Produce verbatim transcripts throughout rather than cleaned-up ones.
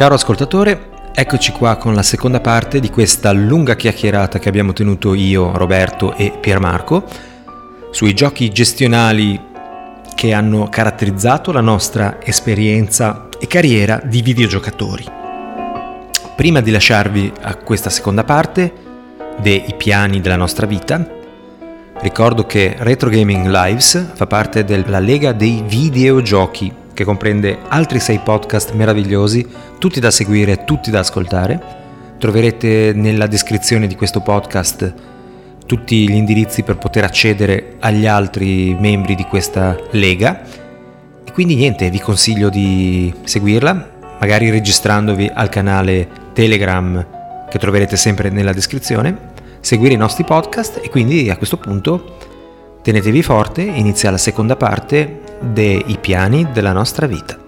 Caro ascoltatore, eccoci qua con la seconda parte di questa lunga chiacchierata che abbiamo tenuto io, Roberto e Piermarco sui giochi gestionali che hanno caratterizzato la nostra esperienza e carriera di videogiocatori. Prima di lasciarvi a questa seconda parte dei piani della nostra vita, ricordo che Retro Gaming Lives fa parte della Lega dei Videogiochi, che comprende altri sei podcast meravigliosi, tutti da seguire, tutti da ascoltare. Troverete nella descrizione di questo podcast tutti gli indirizzi per poter accedere agli altri membri di questa Lega. E quindi niente, vi consiglio di seguirla, magari registrandovi al canale Telegram che troverete sempre nella descrizione. Seguire i nostri podcast e quindi a questo punto tenetevi forte, inizia la seconda parte dei piani della nostra vita.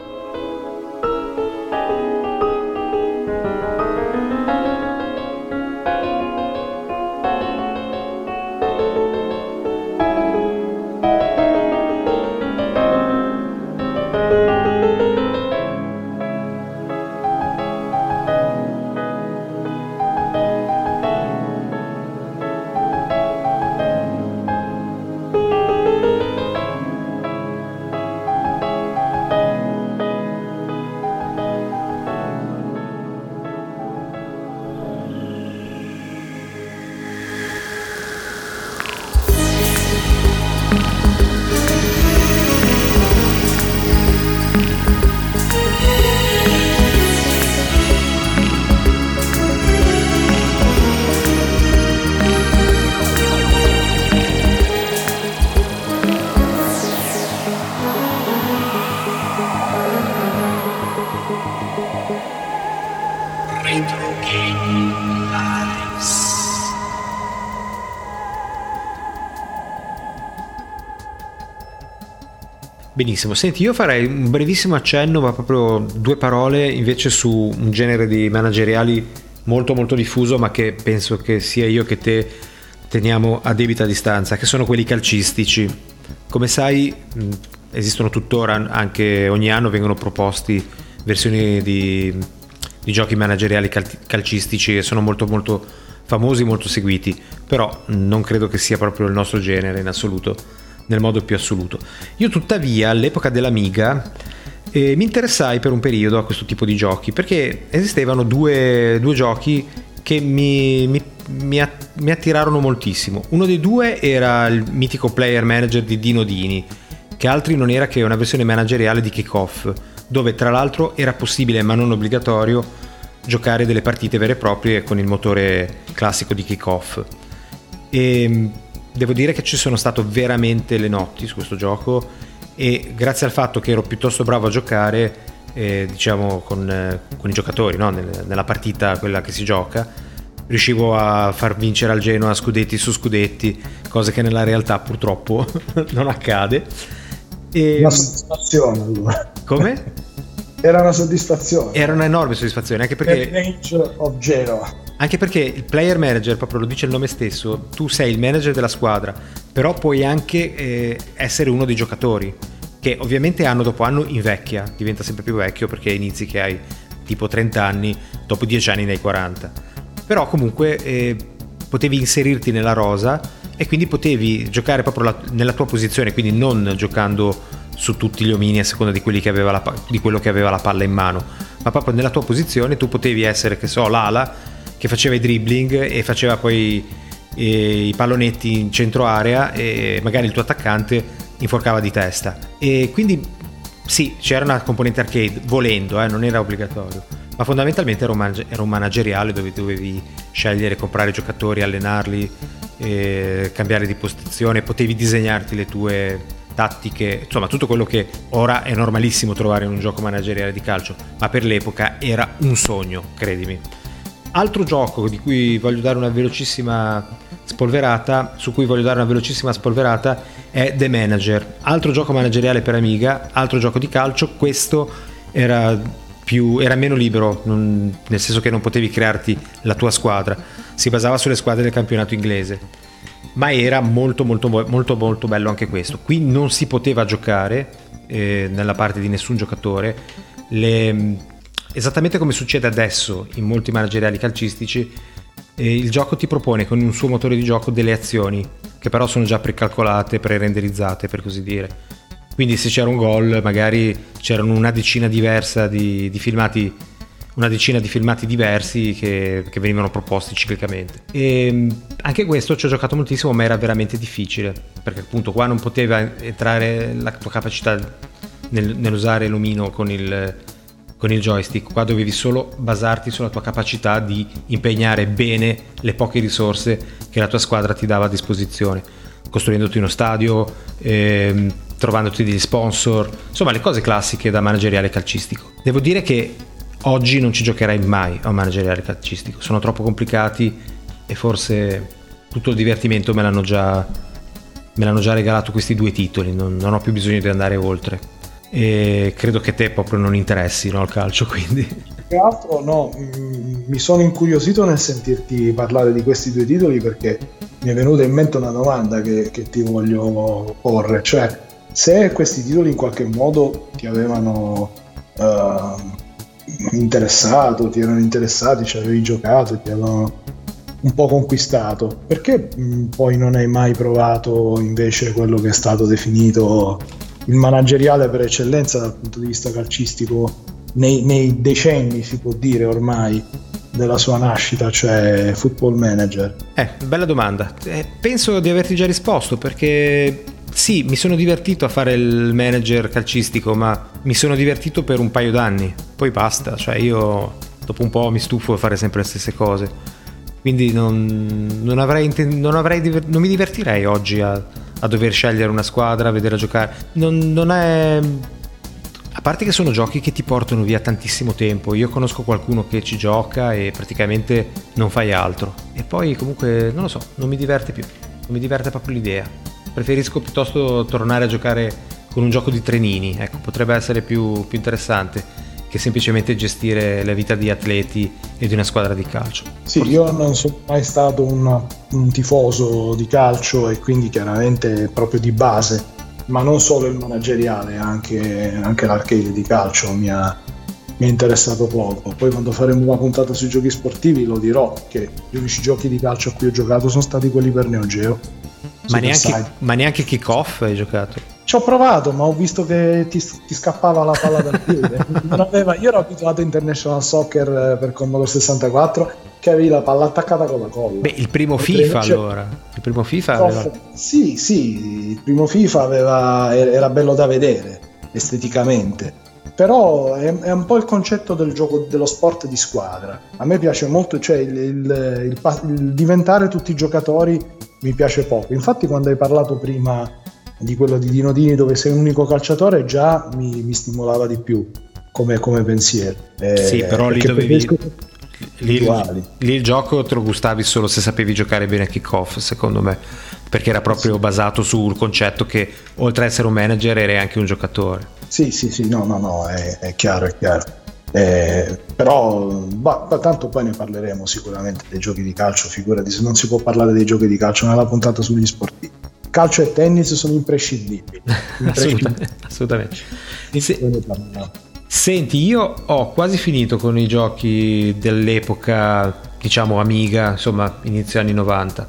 Benissimo, senti, io farei un brevissimo accenno, ma proprio due parole invece su un genere di manageriali molto molto diffuso, ma che penso che sia io che te teniamo a debita distanza, che sono quelli calcistici. Come sai, esistono tuttora, anche ogni anno vengono proposti versioni di, di giochi manageriali calcistici e sono molto molto famosi, molto seguiti, però non credo che sia proprio il nostro genere in assoluto, nel modo più assoluto. Io tuttavia all'epoca dell'Amiga eh, mi interessai per un periodo a questo tipo di giochi, perché esistevano due, due giochi che mi, mi, mi attirarono moltissimo. Uno dei due era il mitico Player Manager di Dino Dini, che altri non era che una versione manageriale di Kickoff, dove tra l'altro era possibile, ma non obbligatorio, giocare delle partite vere e proprie con il motore classico di Kickoff. E devo dire che ci sono stato veramente le notti su questo gioco, e grazie al fatto che ero piuttosto bravo a giocare eh, diciamo con, eh, con i giocatori, no? Nel, nella partita quella che si gioca, riuscivo a far vincere al Genoa scudetti su scudetti, cosa che nella realtà purtroppo non accade. E... una soddisfazione allora. Come? Era una soddisfazione. Era una enorme soddisfazione, anche perché Manager of Genoa. Anche perché il player manager, proprio lo dice il nome stesso, tu sei il manager della squadra, però puoi anche eh, essere uno dei giocatori, che ovviamente anno dopo anno invecchia, diventa sempre più vecchio, perché inizi che hai tipo trenta anni, dopo dieci anni ne hai quaranta. Però comunque eh, potevi inserirti nella rosa e quindi potevi giocare proprio la, nella tua posizione, quindi non giocando su tutti gli omini a seconda di, quelli che aveva la, di quello che aveva la palla in mano, ma proprio nella tua posizione tu potevi essere, che so, l'ala che faceva i dribbling e faceva poi eh, i pallonetti in centro area, e magari il tuo attaccante inforcava di testa. E quindi sì, c'era una componente arcade, volendo, eh, non era obbligatorio, ma fondamentalmente era un, man- era un manageriale dove dovevi scegliere, comprare giocatori, allenarli, eh, cambiare di posizione, potevi disegnarti le tue tattiche, insomma tutto quello che ora è normalissimo trovare in un gioco manageriale di calcio, ma per l'epoca era un sogno, credimi. Altro gioco di cui voglio dare una velocissima spolverata, su cui voglio dare una velocissima spolverata, è The Manager. Altro gioco manageriale per Amiga, altro gioco di calcio. Questo era più, era meno libero, non, nel senso che non potevi crearti la tua squadra. Si basava sulle squadre del campionato inglese, ma era molto molto molto molto bello anche questo. Qui non si poteva giocare eh, nella parte di nessun giocatore. Le esattamente come succede adesso in molti manageriali calcistici, eh, il gioco ti propone con un suo motore di gioco delle azioni che però sono già precalcolate, pre-renderizzate, per così dire. Quindi se c'era un gol magari c'erano una decina diversa di, di filmati, una decina di filmati diversi che, che venivano proposti ciclicamente. E anche questo ci ho giocato moltissimo, ma era veramente difficile, perché appunto qua non poteva entrare la tua capacità nel, nell'usare l'omino con il, con il joystick. Qua dovevi solo basarti sulla tua capacità di impegnare bene le poche risorse che la tua squadra ti dava a disposizione, costruendoti uno stadio, ehm, trovandoti degli sponsor, insomma le cose classiche da manageriale calcistico. Devo dire che oggi non ci giocherai mai a un manageriale calcistico, sono troppo complicati e forse tutto il divertimento me l'hanno già, me l'hanno già regalato questi due titoli, non, non ho più bisogno di andare oltre. E credo che te proprio non interessi, no, al calcio, quindi. Più che altro no, mi sono incuriosito nel sentirti parlare di questi due titoli perché mi è venuta in mente una domanda che, che ti voglio porre, cioè se questi titoli in qualche modo ti avevano... Uh, interessato, ti erano interessati, ci avevi giocato, ti avevano un po' conquistato, perché poi non hai mai provato invece quello che è stato definito il manageriale per eccellenza dal punto di vista calcistico nei, nei decenni, si può dire ormai, della sua nascita, cioè Football Manager? Eh, bella domanda, eh, penso di averti già risposto, perché sì, mi sono divertito a fare il manager calcistico, ma mi sono divertito per un paio d'anni, poi basta, cioè io dopo un po' mi stufo a fare sempre le stesse cose, quindi non, non, avrei, non, avrei, non mi divertirei oggi a, a dover scegliere una squadra, a vederla giocare, non, non è... A parte che sono giochi che ti portano via tantissimo tempo, io conosco qualcuno che ci gioca e praticamente non fai altro, e poi comunque non lo so, non mi diverte più, non mi diverte proprio l'idea. Preferisco piuttosto tornare a giocare con un gioco di trenini, ecco, potrebbe essere più, più interessante che semplicemente gestire la vita di atleti e di una squadra di calcio. Sì, forse... io non sono mai stato un, un tifoso di calcio e quindi chiaramente proprio di base, ma non solo il manageriale, anche, anche l'arcade di calcio mi ha, mi è interessato poco. Poi quando faremo una puntata sui giochi sportivi lo dirò, che gli unici giochi di calcio a cui ho giocato sono stati quelli per Neo Geo. Ma neanche, ma neanche Kickoff hai giocato? Ci ho provato, ma ho visto che ti, ti scappava la palla dal piede. Non aveva, io ero abituato a International Soccer per Commodore sessantaquattro, che avevi la palla attaccata con la colla. Beh, il primo FIFA invece, allora il primo FIFA Kickoff, aveva... sì sì il primo FIFA aveva, era bello da vedere esteticamente, però è, è un po' il concetto del gioco, dello sport di squadra. A me piace molto, cioè il, il, il, il diventare tutti giocatori mi piace poco. Infatti quando hai parlato prima di quello di Dinodini dove sei un unico calciatore, già mi, mi stimolava di più come, come pensiero. Eh, sì, però lì dovevi lì, lì il gioco te lo gustavi solo se sapevi giocare bene a Kickoff, secondo me, perché era proprio sì. basato sul concetto che oltre ad essere un manager eri anche un giocatore. Sì, sì, sì, no, no, no, è, è chiaro, è chiaro. Eh, però bah, tanto poi ne parleremo sicuramente dei giochi di calcio, figurati se non si può parlare dei giochi di calcio nella puntata sugli sportivi. Calcio e tennis sono imprescindibili, imprescindibili. assolutamente, assolutamente. Se... senti, io ho quasi finito con i giochi dell'epoca, diciamo Amiga, insomma inizio anni novanta,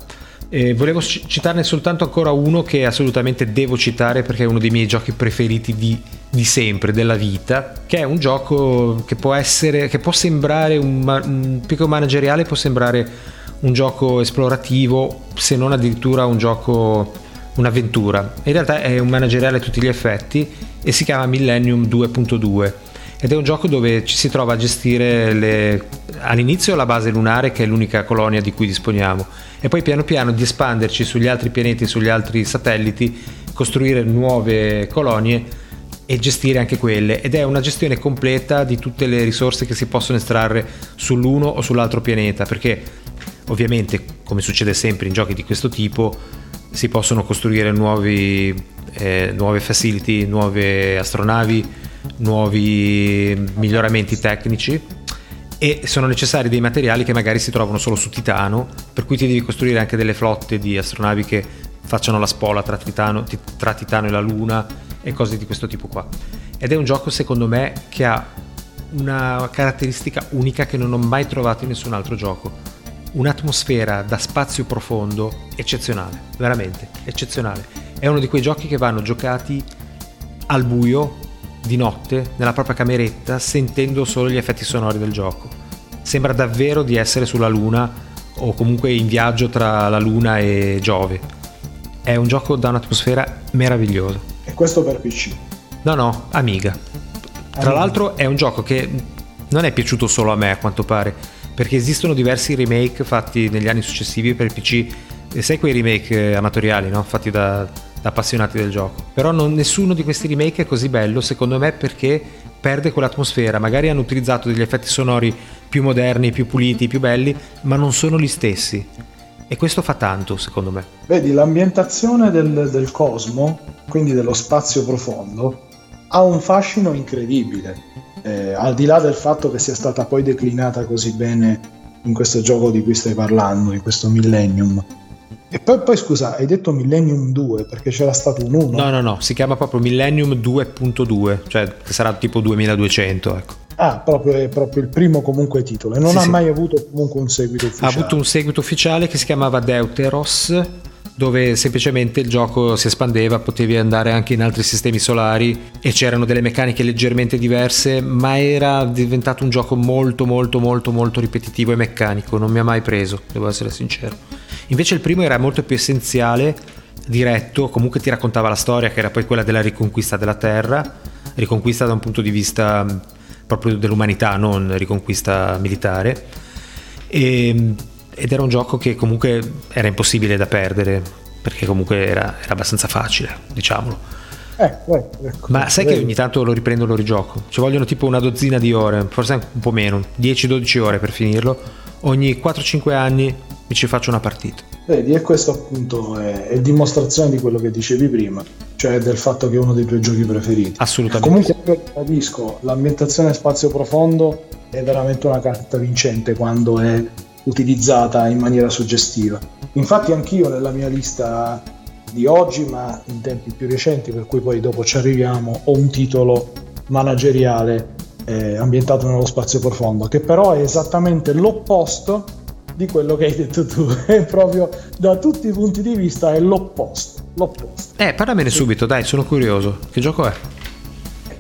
eh, volevo citarne soltanto ancora uno che assolutamente devo citare perché è uno dei miei giochi preferiti di di sempre, della vita, che è un gioco che può essere, che può sembrare un, più che un manageriale, può sembrare un gioco esplorativo, se non addirittura un gioco, un'avventura. In realtà è un manageriale a tutti gli effetti e si chiama Millennium due punto due ed è un gioco dove ci si trova a gestire le, all'inizio la base lunare, che è l'unica colonia di cui disponiamo, e poi piano piano di espanderci sugli altri pianeti, sugli altri satelliti, costruire nuove colonie e gestire anche quelle, ed è una gestione completa di tutte le risorse che si possono estrarre sull'uno o sull'altro pianeta, perché ovviamente, come succede sempre in giochi di questo tipo, si possono costruire nuovi, eh, nuove facility, nuove astronavi, nuovi miglioramenti tecnici, e sono necessari dei materiali che magari si trovano solo su Titano, per cui ti devi costruire anche delle flotte di astronavi che facciano la spola tra Titano, tra Titano e la Luna e cose di questo tipo qua. Ed è un gioco secondo me che ha una caratteristica unica che non ho mai trovato in nessun altro gioco. Un'atmosfera da spazio profondo eccezionale, veramente eccezionale. È uno di quei giochi che vanno giocati al buio, di notte, nella propria cameretta, sentendo solo gli effetti sonori del gioco. Sembra davvero di essere sulla Luna o comunque in viaggio tra la Luna e Giove. È un gioco da un'atmosfera meravigliosa. E questo per P C? No, no, Amiga. Tra Amiga. L'altro è un gioco che non è piaciuto solo a me, a quanto pare, perché esistono diversi remake fatti negli anni successivi per il P C, e sai quei remake amatoriali, no? Fatti da, da appassionati del gioco, però non, nessuno di questi remake è così bello, secondo me, perché perde quell'atmosfera. Magari hanno utilizzato degli effetti sonori più moderni, più puliti, più belli, ma non sono gli stessi, e questo fa tanto, secondo me. Vedi, l'ambientazione del, del cosmo, quindi dello spazio profondo, ha un fascino incredibile. Eh, al di là del fatto che sia stata poi declinata così bene in questo gioco di cui stai parlando, in questo Millennium. E poi, poi scusa, hai detto Millennium due perché c'era stato un uno? No, no, no, si chiama proprio Millennium due punto due, cioè che sarà tipo duemiladuecento, ecco. Ah, proprio, è proprio il primo comunque titolo, e non sì, ha sì. mai avuto comunque un seguito ufficiale. Ha avuto un seguito ufficiale che si chiamava Deuteros, dove semplicemente il gioco si espandeva, potevi andare anche in altri sistemi solari e c'erano delle meccaniche leggermente diverse, ma era diventato un gioco molto molto molto molto ripetitivo e meccanico. Non mi ha mai preso, devo essere sincero. Invece il primo era molto più essenziale, diretto, comunque ti raccontava la storia, che era poi quella della riconquista della Terra, riconquista da un punto di vista proprio dell'umanità, non riconquista militare. E ed era un gioco che comunque era impossibile da perdere, perché comunque era, era abbastanza facile, diciamolo. Ecco, ecco, ecco, ma sai vedi. Che ogni tanto lo riprendo e lo rigioco. Ci vogliono tipo una dozzina di ore, forse anche un po' meno, dieci dodici ore per finirlo. Ogni quattro cinque anni mi ci faccio una partita. Vedi, e questo appunto è, è dimostrazione di quello che dicevi prima, cioè del fatto che è uno dei tuoi giochi preferiti. Assolutamente. Comunque capisco, l'ambientazione spazio profondo è veramente una carta vincente quando è utilizzata in maniera suggestiva. Infatti anch'io nella mia lista di oggi, ma in tempi più recenti, per cui poi dopo ci arriviamo, ho un titolo manageriale eh, ambientato nello spazio profondo, che però è esattamente l'opposto di quello che hai detto tu. È proprio, da tutti i punti di vista, è l'opposto, l'opposto. Eh, parlamene sì. Subito, dai, sono curioso. Che gioco è?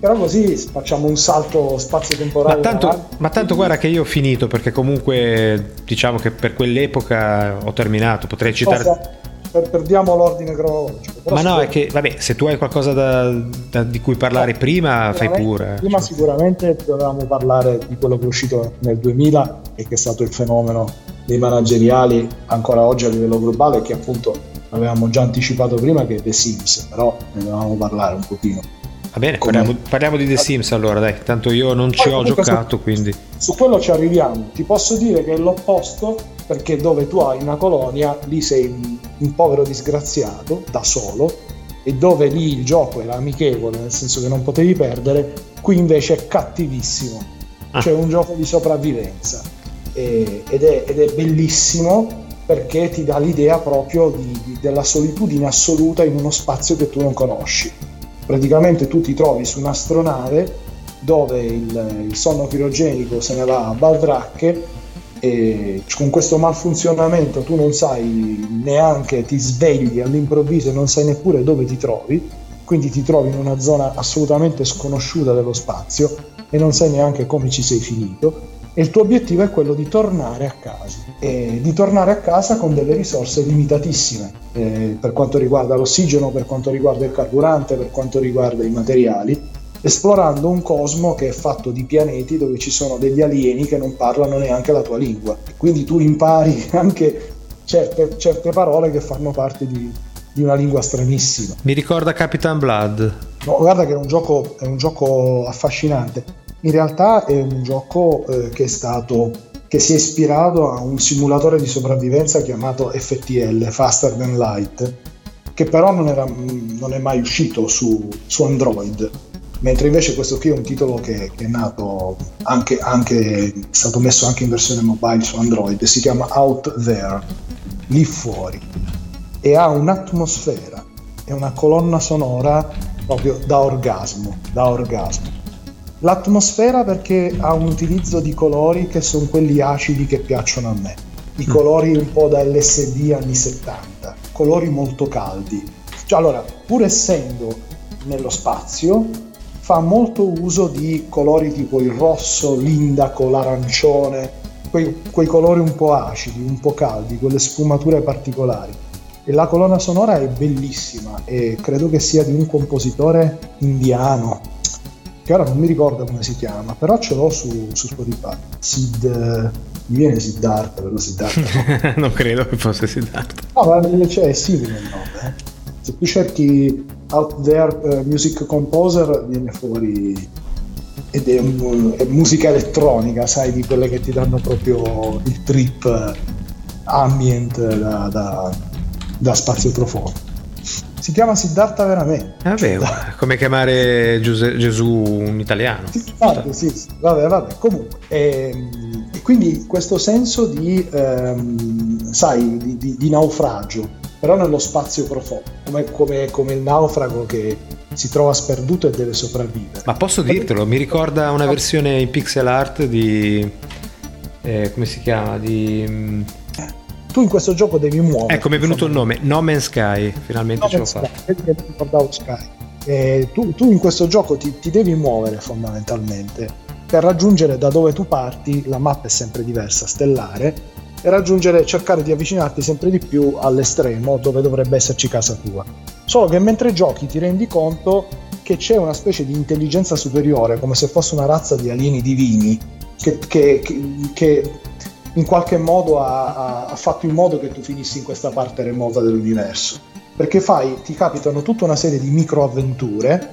Però così facciamo un salto spazio-temporale. Ma tanto, ma tanto guarda che io ho finito, perché comunque diciamo che per quell'epoca ho terminato. Potrei citare... Cosa? Perdiamo l'ordine cronologico. Però ma no, è che vabbè, se tu hai qualcosa da, da, di cui parlare eh, prima, fai pure. Prima cioè. Sicuramente dovevamo parlare di quello che è uscito nel duemila e che è stato il fenomeno dei manageriali ancora oggi a livello globale, che appunto avevamo già anticipato prima, che è The Sims, però ne dovevamo parlare un pochino. Va bene, parliamo, parliamo di The Sims allora, dai, tanto io non ci ho giocato, quindi su quello ci arriviamo. Ti posso dire che è l'opposto, perché dove tu hai una colonia, lì sei un, un povero disgraziato da solo, e dove lì il gioco era amichevole, nel senso che non potevi perdere, qui invece è cattivissimo, ah. Cioè un gioco di sopravvivenza e, ed, è, ed è bellissimo, perché ti dà l'idea proprio di, di, della solitudine assoluta in uno spazio che tu non conosci. Praticamente tu ti trovi su un'astronave dove il, il sonno pirogenico se ne va a baldracche, e con questo malfunzionamento tu non sai neanche, ti svegli all'improvviso e non sai neppure dove ti trovi, quindi ti trovi in una zona assolutamente sconosciuta dello spazio e non sai neanche come ci sei finito, e il tuo obiettivo è quello di tornare a casa, e di tornare a casa con delle risorse limitatissime eh, per quanto riguarda l'ossigeno, per quanto riguarda il carburante, per quanto riguarda i materiali, esplorando un cosmo che è fatto di pianeti dove ci sono degli alieni che non parlano neanche la tua lingua, quindi tu impari anche certe, certe parole che fanno parte di, di una lingua stranissima. Mi ricorda Capitan Blood. No, guarda che è un gioco, è un gioco affascinante. In realtà è un gioco eh, che è stato, che si è ispirato a un simulatore di sopravvivenza chiamato F T L, Faster Than Light, che però non, era, non è mai uscito su, su Android, mentre invece questo qui è un titolo che, che è nato anche, anche, è stato messo anche in versione mobile su Android, e si chiama Out There, lì fuori, e ha un'atmosfera, è una colonna sonora proprio da orgasmo, da orgasmo. L'atmosfera, perché ha un utilizzo di colori che sono quelli acidi che piacciono a me. I colori un po' da L S D anni settanta, colori molto caldi. Cioè, allora, pur essendo nello spazio, fa molto uso di colori tipo il rosso, l'indaco, l'arancione, quei, quei colori un po' acidi, un po' caldi, quelle sfumature particolari. E la colonna sonora è bellissima e credo che sia di un compositore indiano, che ora non mi ricordo come si chiama, però ce l'ho su, su Spotify. Sid... Mi viene Siddhartha, però Siddhartha no. Non credo che fosse Siddhartha. No, ma c'è, è simile il nome. Se tu cerchi Out There uh, Music Composer, viene fuori, ed è, un, è musica elettronica, sai, di quelle che ti danno proprio il trip ambient da, da, da spazio profondo. Si chiama Siddhartha veramente. Vabbè, come chiamare Giuse- Gesù un italiano. Sì, sì, sì. Vabbè, vabbè, comunque. E, e quindi questo senso di, ehm, sai, di, di, di naufragio, però nello spazio profondo, come, come, come il naufrago che si trova sperduto e deve sopravvivere. Ma posso dirtelo, mi ricorda una versione in pixel art di... Eh, come si chiama? Di... Tu in questo gioco devi muovere. Ecco, mi è venuto il nome, No Man's Sky, finalmente ce l'ho fatta. Eh, tu, tu in questo gioco ti, ti devi muovere fondamentalmente per raggiungere, da dove tu parti, la mappa è sempre diversa, stellare, e raggiungere, cercare di avvicinarti sempre di più all'estremo dove dovrebbe esserci casa tua. Solo che mentre giochi ti rendi conto che c'è una specie di intelligenza superiore, come se fosse una razza di alieni divini, che... che, che, che in qualche modo ha, ha fatto in modo che tu finissi in questa parte remota dell'universo, perché fai, ti capitano tutta una serie di microavventure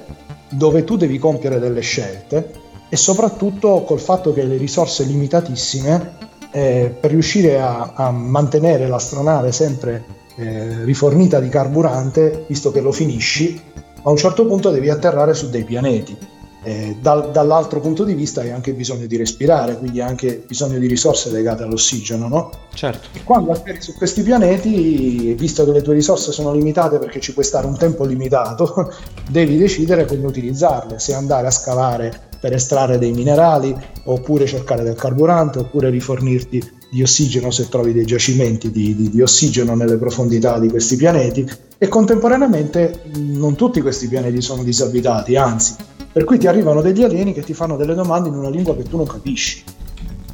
dove tu devi compiere delle scelte, e soprattutto col fatto che le risorse limitatissime, eh, per riuscire a, a mantenere l'astronave sempre eh, rifornita di carburante, visto che lo finisci, a un certo punto devi atterrare su dei pianeti. Eh, dal, dall'altro punto di vista hai anche bisogno di respirare, quindi hai anche bisogno di risorse legate all'ossigeno, no? Certo. E quando atterri su questi pianeti, visto che le tue risorse sono limitate, perché ci puoi stare un tempo limitato, devi decidere come utilizzarle, se andare a scavare per estrarre dei minerali, oppure cercare del carburante, oppure rifornirti di ossigeno se trovi dei giacimenti di, di, di ossigeno nelle profondità di questi pianeti. E contemporaneamente non tutti questi pianeti sono disabitati, anzi, per cui ti arrivano degli alieni che ti fanno delle domande in una lingua che tu non capisci,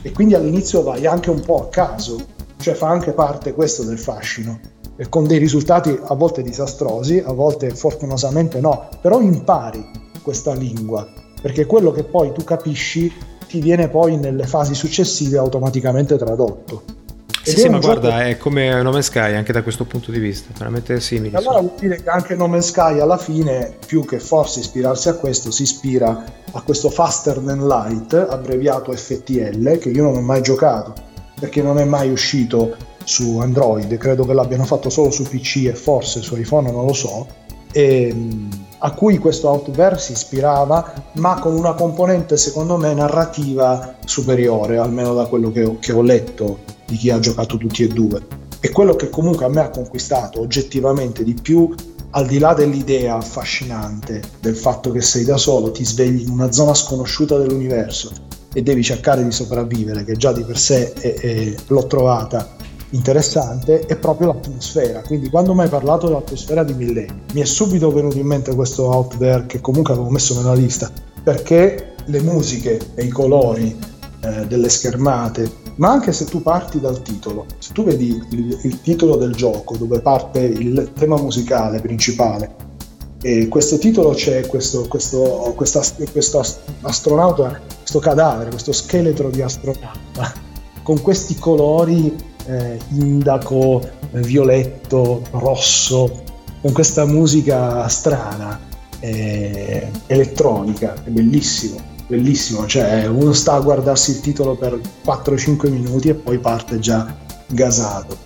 e quindi all'inizio vai anche un po' a caso, cioè fa anche parte questo del fascino, e con dei risultati a volte disastrosi, a volte fortunosamente no, però impari questa lingua, perché quello che poi tu capisci ti viene poi nelle fasi successive automaticamente tradotto. Ed sì, sì, ma guarda, gioco... è come No Man's Sky anche da questo punto di vista, veramente simile. Allora vuol dire che anche No Man's Sky alla fine, più che forse ispirarsi a questo, si ispira a questo Faster Than Light, abbreviato F T L, che io non ho mai giocato, perché non è mai uscito su Android, credo che l'abbiano fatto solo su P C e forse su iPhone, non lo so, e, a cui questo Outware si ispirava, ma con una componente secondo me narrativa superiore, almeno da quello che ho, che ho letto di chi ha giocato tutti e due. E quello che comunque a me ha conquistato oggettivamente di più, al di là dell'idea affascinante del fatto che sei da solo, ti svegli in una zona sconosciuta dell'universo e devi cercare di sopravvivere, che già di per sé è, è, l'ho trovata interessante, è proprio l'atmosfera. Quindi quando mi hai parlato dell'atmosfera di Millennium, mi è subito venuto in mente questo Out There, che comunque avevo messo nella lista, perché le musiche e i colori eh, delle schermate, ma anche se tu parti dal titolo, se tu vedi il, il titolo del gioco dove parte il tema musicale principale, e questo titolo c'è questo, questo, questa, questo astronauta, questo cadavere, questo scheletro di astronauta con questi colori eh, indaco, violetto, rosso, con questa musica strana eh, elettronica, è bellissimo. Bellissimo, cioè uno sta a guardarsi il titolo per quattro cinque minuti e poi parte già gasato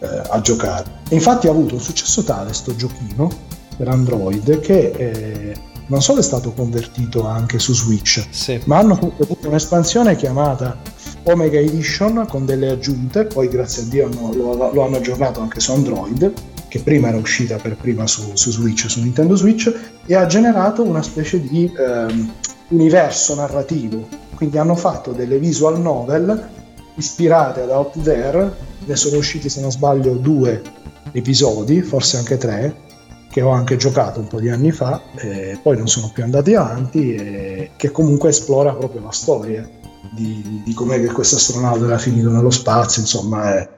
eh, a giocare. E infatti ha avuto un successo tale sto giochino per Android che eh, non solo è stato convertito anche su Switch, sì, ma hanno avuto un'espansione chiamata Omega Edition con delle aggiunte, poi grazie a Dio hanno, lo, lo hanno aggiornato anche su Android, che prima era uscita per prima su, su Switch, su Nintendo Switch, e ha generato una specie di... Ehm, universo narrativo, quindi hanno fatto delle visual novel ispirate ad Out There. Ne sono usciti, se non sbaglio, due episodi, forse anche tre, che ho anche giocato un po' di anni fa, e poi non sono più andati avanti, e che comunque esplora proprio la storia di, di com'è che questo astronauta era finito nello spazio, insomma è,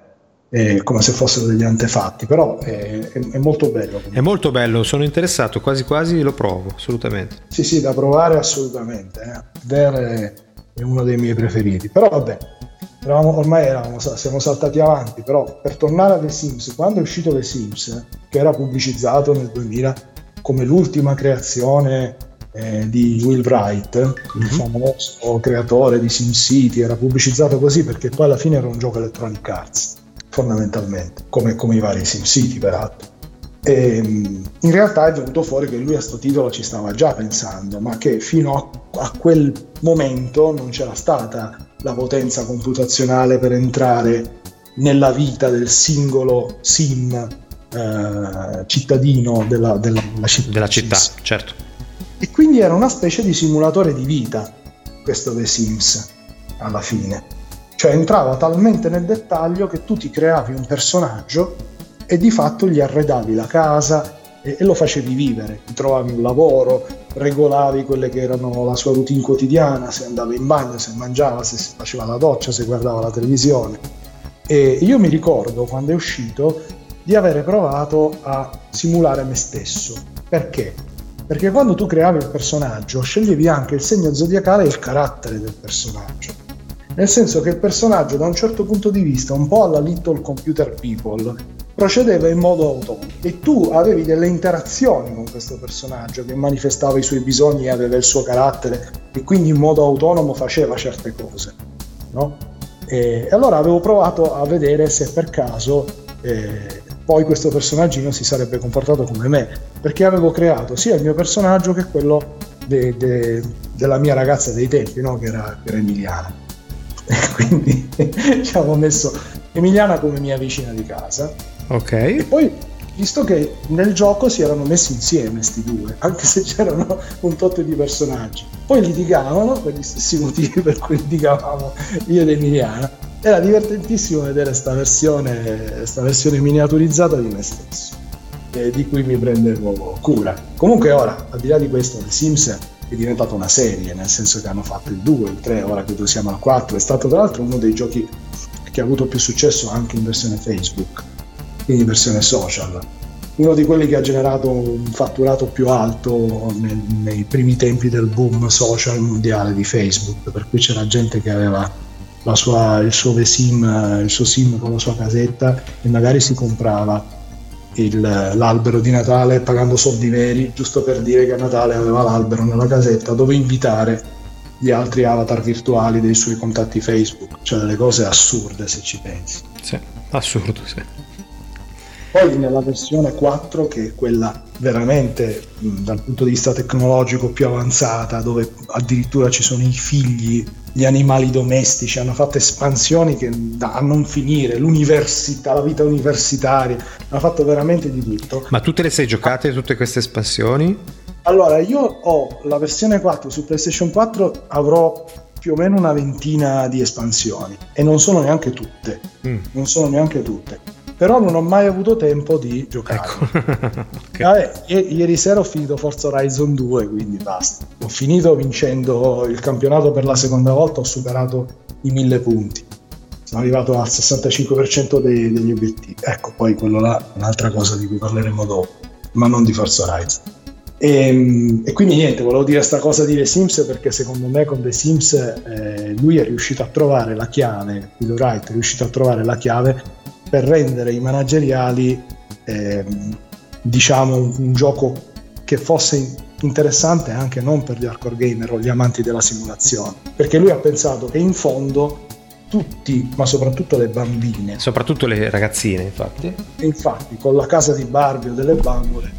è come se fossero degli antefatti, però è, è, è molto bello comunque. È molto bello, sono interessato, quasi quasi lo provo, assolutamente. Sì sì, da provare assolutamente, eh. Ver è uno dei miei preferiti, però vabbè, Eravamo, ormai eravamo, siamo saltati avanti. Però per tornare a The Sims, quando è uscito The Sims, che era pubblicizzato nel duemila come l'ultima creazione eh, di Will Wright, il famoso creatore di Sim City, era pubblicizzato così perché poi alla fine era un gioco Electronic Arts fondamentalmente, come, come i vari Sim City peraltro. E in realtà è venuto fuori che lui a sto titolo ci stava già pensando, ma che fino a, a quel momento non c'era stata la potenza computazionale per entrare nella vita del singolo sim eh, cittadino della, della, della città, della città certo. E quindi era una specie di simulatore di vita questo The Sims alla fine, cioè entrava talmente nel dettaglio che tu ti creavi un personaggio e di fatto gli arredavi la casa e, e lo facevi vivere, ti trovavi un lavoro, regolavi quelle che erano la sua routine quotidiana, se andava in bagno, se mangiava, se si faceva la doccia, se guardava la televisione. E io mi ricordo, quando è uscito, di avere provato a simulare me stesso. Perché? Perché quando tu creavi il personaggio sceglievi anche il segno zodiacale e il carattere del personaggio, nel senso che il personaggio, da un certo punto di vista, un po' alla Little Computer People, procedeva in modo autonomo e tu avevi delle interazioni con questo personaggio che manifestava i suoi bisogni e aveva il suo carattere e quindi in modo autonomo faceva certe cose, no? E allora avevo provato a vedere se per caso eh, poi questo personaggino si sarebbe comportato come me, perché avevo creato sia il mio personaggio che quello de, de, della mia ragazza dei tempi, no? che, era, che era Emiliana, e quindi ci avevo messo Emiliana come mia vicina di casa. Okay. E poi, visto che nel gioco si erano messi insieme sti due, anche se c'erano un tot di personaggi, poi litigavano per gli stessi motivi per cui litigavamo io ed Emiliana. Era divertentissimo vedere sta versione, sta versione miniaturizzata di me stesso, eh, di cui mi prendevo cura. Comunque ora, al di là di questo, The Sims è diventata una serie, nel senso che hanno fatto il due, il tre, ora credo siamo al quattro. È stato tra l'altro uno dei giochi che ha avuto più successo anche in versione Facebook, in versione social, uno di quelli che ha generato un fatturato più alto nel, nei primi tempi del boom social mondiale di Facebook, per cui c'era gente che aveva la sua, il suo sim, il suo sim con la sua casetta e magari si comprava il, l'albero di Natale pagando soldi veri, giusto per dire che a Natale aveva l'albero nella casetta dove invitare gli altri avatar virtuali dei suoi contatti Facebook, cioè delle cose assurde se ci pensi. Sì, assurdo, sì. Poi nella versione quattro, che è quella veramente dal punto di vista tecnologico più avanzata, dove addirittura ci sono i figli, gli animali domestici, hanno fatto espansioni che da non finire, l'università, la vita universitaria, hanno fatto veramente di tutto. Ma tu te le sei giocate tutte queste espansioni? Allora, io ho la versione quattro su PlayStation quattro, avrò più o meno una ventina di espansioni e non sono neanche tutte, mm. non sono neanche tutte. Però non ho mai avuto tempo di giocare. Ecco. Okay. Vabbè, i- ieri sera ho finito Forza Horizon due, quindi basta. Ho finito vincendo il campionato per la seconda volta, ho superato i mille punti. Sono arrivato al sessantacinque per cento dei- degli obiettivi. Ecco, poi quello là è un'altra cosa di cui parleremo dopo, ma non di Forza Horizon. E, e quindi niente, volevo dire sta cosa di The Sims perché secondo me con The Sims eh, lui è riuscito a trovare la chiave, Will Wright è riuscito a trovare la chiave per rendere i manageriali eh, diciamo un, un gioco che fosse interessante anche non per gli hardcore gamer o gli amanti della simulazione, perché lui ha pensato che in fondo tutti, ma soprattutto le bambine, soprattutto le ragazzine, infatti e infatti con la casa di Barbie o delle bambole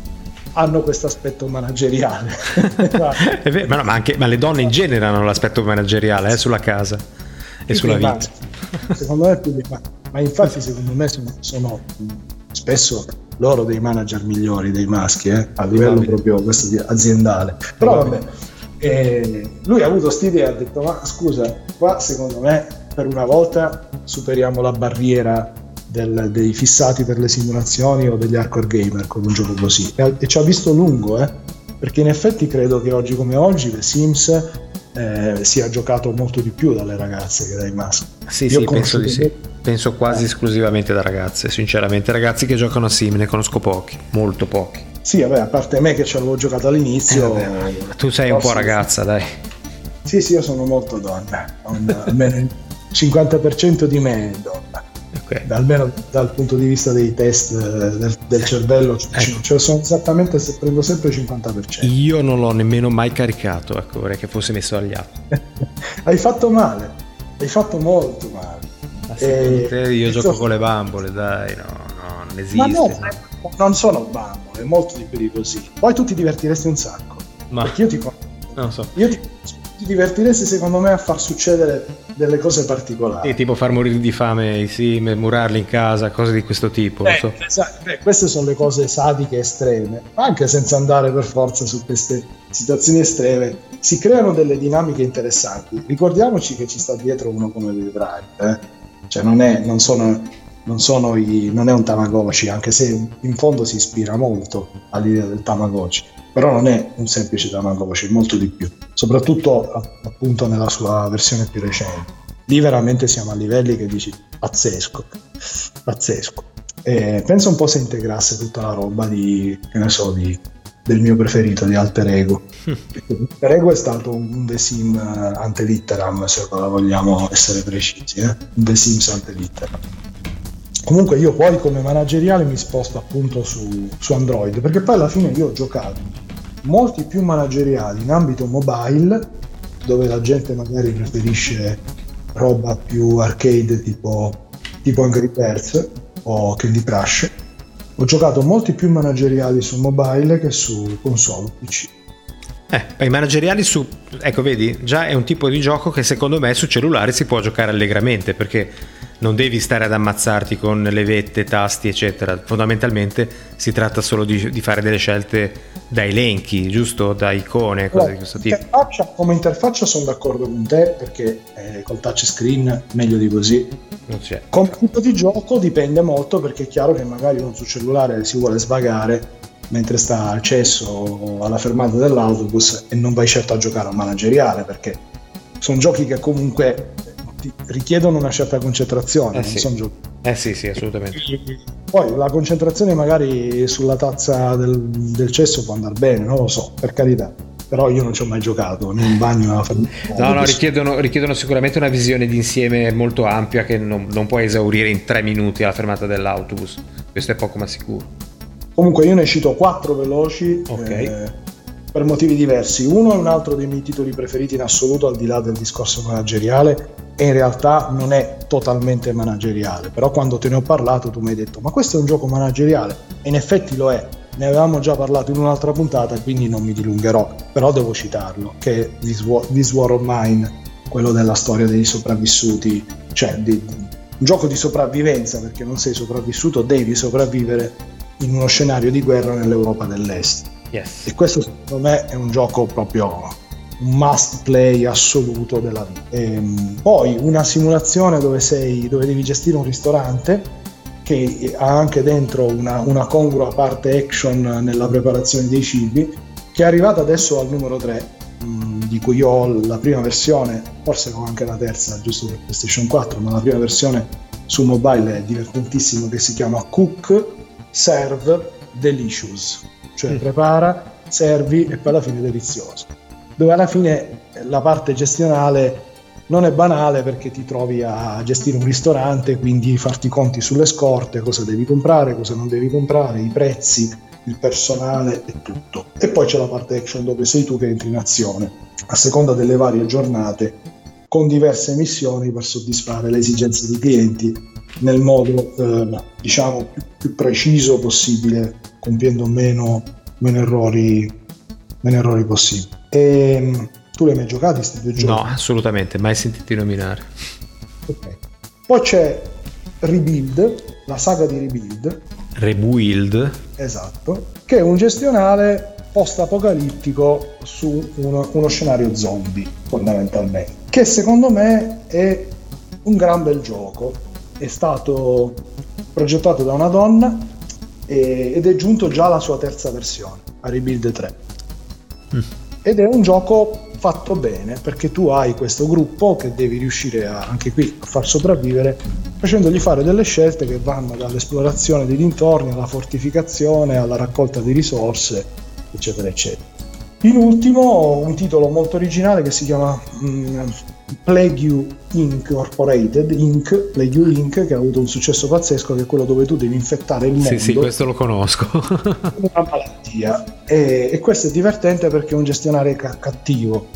hanno questo aspetto manageriale. Vero, ma, no, ma, anche, ma le donne in genere hanno l'aspetto manageriale eh, sulla casa e sì, sulla vita mangi. Secondo me più di fatto. Ma infatti secondo me sono, sono spesso loro dei manager migliori dei maschi, eh, a livello proprio questo aziendale. Però vabbè, E lui ha avuto st'idea, ha detto ma scusa, qua secondo me per una volta superiamo la barriera del, dei fissati per le simulazioni o degli hardcore gamer con un gioco così, e, e ci ha visto lungo, eh, perché in effetti credo che oggi come oggi The Sims eh, sia giocato molto di più dalle ragazze che dai maschi. Sì, Io sì, penso di sì. Penso quasi eh. esclusivamente da ragazze, sinceramente. Ragazzi che giocano a Sim ne conosco pochi, molto pochi. Sì, vabbè, a parte me che ci avevo giocato all'inizio. Eh, vabbè, tu sei un po' ragazza, dai. Sì, sì, io sono molto donna. Almeno il cinquanta per cento di me è donna. Okay. Almeno dal punto di vista dei test del, del cervello, ecco. Cioè sono esattamente, se prendo sempre il cinquanta per cento. Io non l'ho nemmeno mai caricato, ecco, vorrei che fosse messo agli atti. Hai fatto male, hai fatto molto male. Ah, e, io e gioco so... con le bambole, dai, no, no, non esiste. Ma no, no. Non sono bambole, molto di più di così. Poi tu ti divertiresti un sacco. Ma perché io ti non so. Io ti, ti divertiresti secondo me a far succedere delle cose particolari. Sì, tipo far morire di fame i Sim, murarli in casa, cose di questo tipo. Beh, non so. Esatto. Beh, queste sono le cose sadiche estreme, ma anche senza andare per forza su queste situazioni estreme. Si creano delle dinamiche interessanti. Ricordiamoci che ci sta dietro uno come Will Wright, eh? Cioè non è, non sono. Non, sono i, non è un Tamagotchi, anche se in fondo si ispira molto all'idea del Tamagotchi, però non è un semplice Tamagotchi, molto di più, soprattutto appunto nella sua versione più recente. Lì veramente siamo a livelli che dici pazzesco, pazzesco. E penso un po' se integrasse tutta la roba di, che ne so, di, del mio preferito, di Alter Ego. Alter Ego è stato un The Sim ante litteram, se vogliamo essere precisi, eh? Un The Sims ante litteram. Comunque io poi come manageriale mi sposto appunto su, su Android, perché poi alla fine io ho giocato molti più manageriali in ambito mobile, dove la gente magari preferisce roba più arcade tipo, tipo Angry Birds o Candy Crush. Ho giocato molti più manageriali su mobile che su console P C. Eh, i manageriali su... ecco vedi, già è un tipo di gioco che secondo me su cellulare si può giocare allegramente, perché non devi stare ad ammazzarti con le vette, tasti, eccetera. Fondamentalmente si tratta solo di, di fare delle scelte da elenchi, giusto? Da icone, cose allora, di questo tipo. Interfaccia, come interfaccia sono d'accordo con te, perché eh, col touchscreen meglio di così. Non c'è. Come tipo di gioco dipende molto, perché è chiaro che magari uno sul cellulare si vuole svagare mentre sta al cesso alla fermata dell'autobus e non vai certo a giocare a un manageriale, perché sono giochi che comunque richiedono una certa concentrazione, eh non sì. sono giochi. Eh sì, sì, assolutamente. Poi la concentrazione magari sulla tazza del, del cesso può andare bene, non lo so, per carità. Però io non ci ho mai giocato, né in bagno. Alla famiglia, no, no, richiedono, richiedono sicuramente una visione d'insieme molto ampia che non, non puoi esaurire in tre minuti alla fermata dell'autobus. Questo è poco ma sicuro. Comunque io ne cito quattro veloci. Ok. Eh, per motivi diversi. Uno è un altro dei miei titoli preferiti in assoluto, al di là del discorso manageriale, e in realtà non è totalmente manageriale, però quando te ne ho parlato tu mi hai detto ma questo è un gioco manageriale, e in effetti lo è, ne avevamo già parlato in un'altra puntata, quindi non mi dilungherò, però devo citarlo, che è This War, This War of Mine, quello della storia dei sopravvissuti, cioè di, di, un gioco di sopravvivenza, perché non sei sopravvissuto, devi sopravvivere in uno scenario di guerra nell'Europa dell'Est. Yes. E questo secondo me è un gioco proprio un must play assoluto della vita. E poi una simulazione dove sei, dove devi gestire un ristorante che ha anche dentro una, una congrua parte action nella preparazione dei cibi, che è arrivata adesso al numero tre, di cui io ho la prima versione, forse ho anche la terza giusto per PlayStation quattro, ma la prima versione su mobile è divertentissima, che si chiama Cook, Serve, Delicious, cioè mm. prepara, servi e poi alla fine delizioso, dove alla fine la parte gestionale non è banale, perché ti trovi a gestire un ristorante, quindi farti conti sulle scorte, cosa devi comprare, cosa non devi comprare, i prezzi, il personale e tutto. E poi c'è la parte action dove sei tu che entri in azione a seconda delle varie giornate, con diverse missioni per soddisfare le esigenze dei clienti nel modo eh, diciamo più, più preciso possibile, compiendo meno, meno errori meno errori possibili. E tu li hai mai giocati questi due giochi? No, assolutamente, mai sentiti nominare. Okay. Poi c'è Rebuild, la saga di Rebuild Rebuild esatto, che è un gestionale post-apocalittico su uno, uno scenario zombie, fondamentalmente, che secondo me è un gran bel gioco. È stato progettato da una donna e, ed è giunto già alla sua terza versione, a Rebuild tre. Mm. Ed è un gioco fatto bene, perché tu hai questo gruppo che devi riuscire a, anche qui a far sopravvivere, facendogli fare delle scelte che vanno dall'esplorazione dei dintorni alla fortificazione, alla raccolta di risorse, eccetera eccetera. In ultimo, un titolo molto originale che si chiama mm, Plague Incorporated Incorporated Inc, Plague Incorporated, che ha avuto un successo pazzesco, che è quello dove tu devi infettare il mondo. Sì, sì, questo lo conosco. Una malattia. E, e questo è divertente perché è un gestionale ca- cattivo,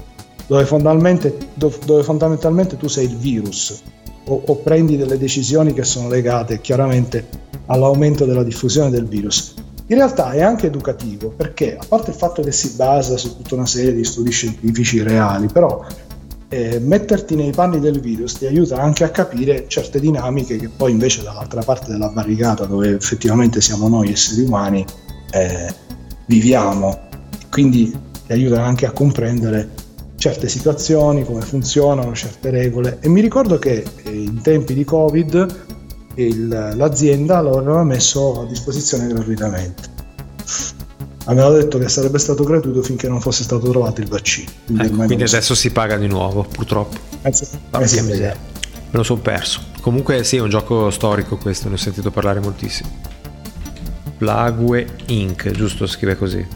dove fondamentalmente, do- dove fondamentalmente tu sei il virus, o, o prendi delle decisioni che sono legate chiaramente all'aumento della diffusione del virus. In realtà è anche educativo, perché a parte il fatto che si basa su tutta una serie di studi scientifici reali, però eh, metterti nei panni del virus ti aiuta anche a capire certe dinamiche che poi invece dall'altra parte della barricata, dove effettivamente siamo noi esseri umani, eh, viviamo. Quindi ti aiuta anche a comprendere certe situazioni, come funzionano certe regole. E mi ricordo che eh, in tempi di Covid Il, l'azienda lo aveva messo a disposizione gratuitamente. Aveva detto che sarebbe stato gratuito finché non fosse stato trovato il vaccino. Quindi, ecco, quindi adesso si paga di nuovo, purtroppo. Grazie. Me lo sono perso. Comunque sì, è un gioco storico questo, ne ho sentito parlare moltissimo. Plague incorporated, giusto? Scrive così.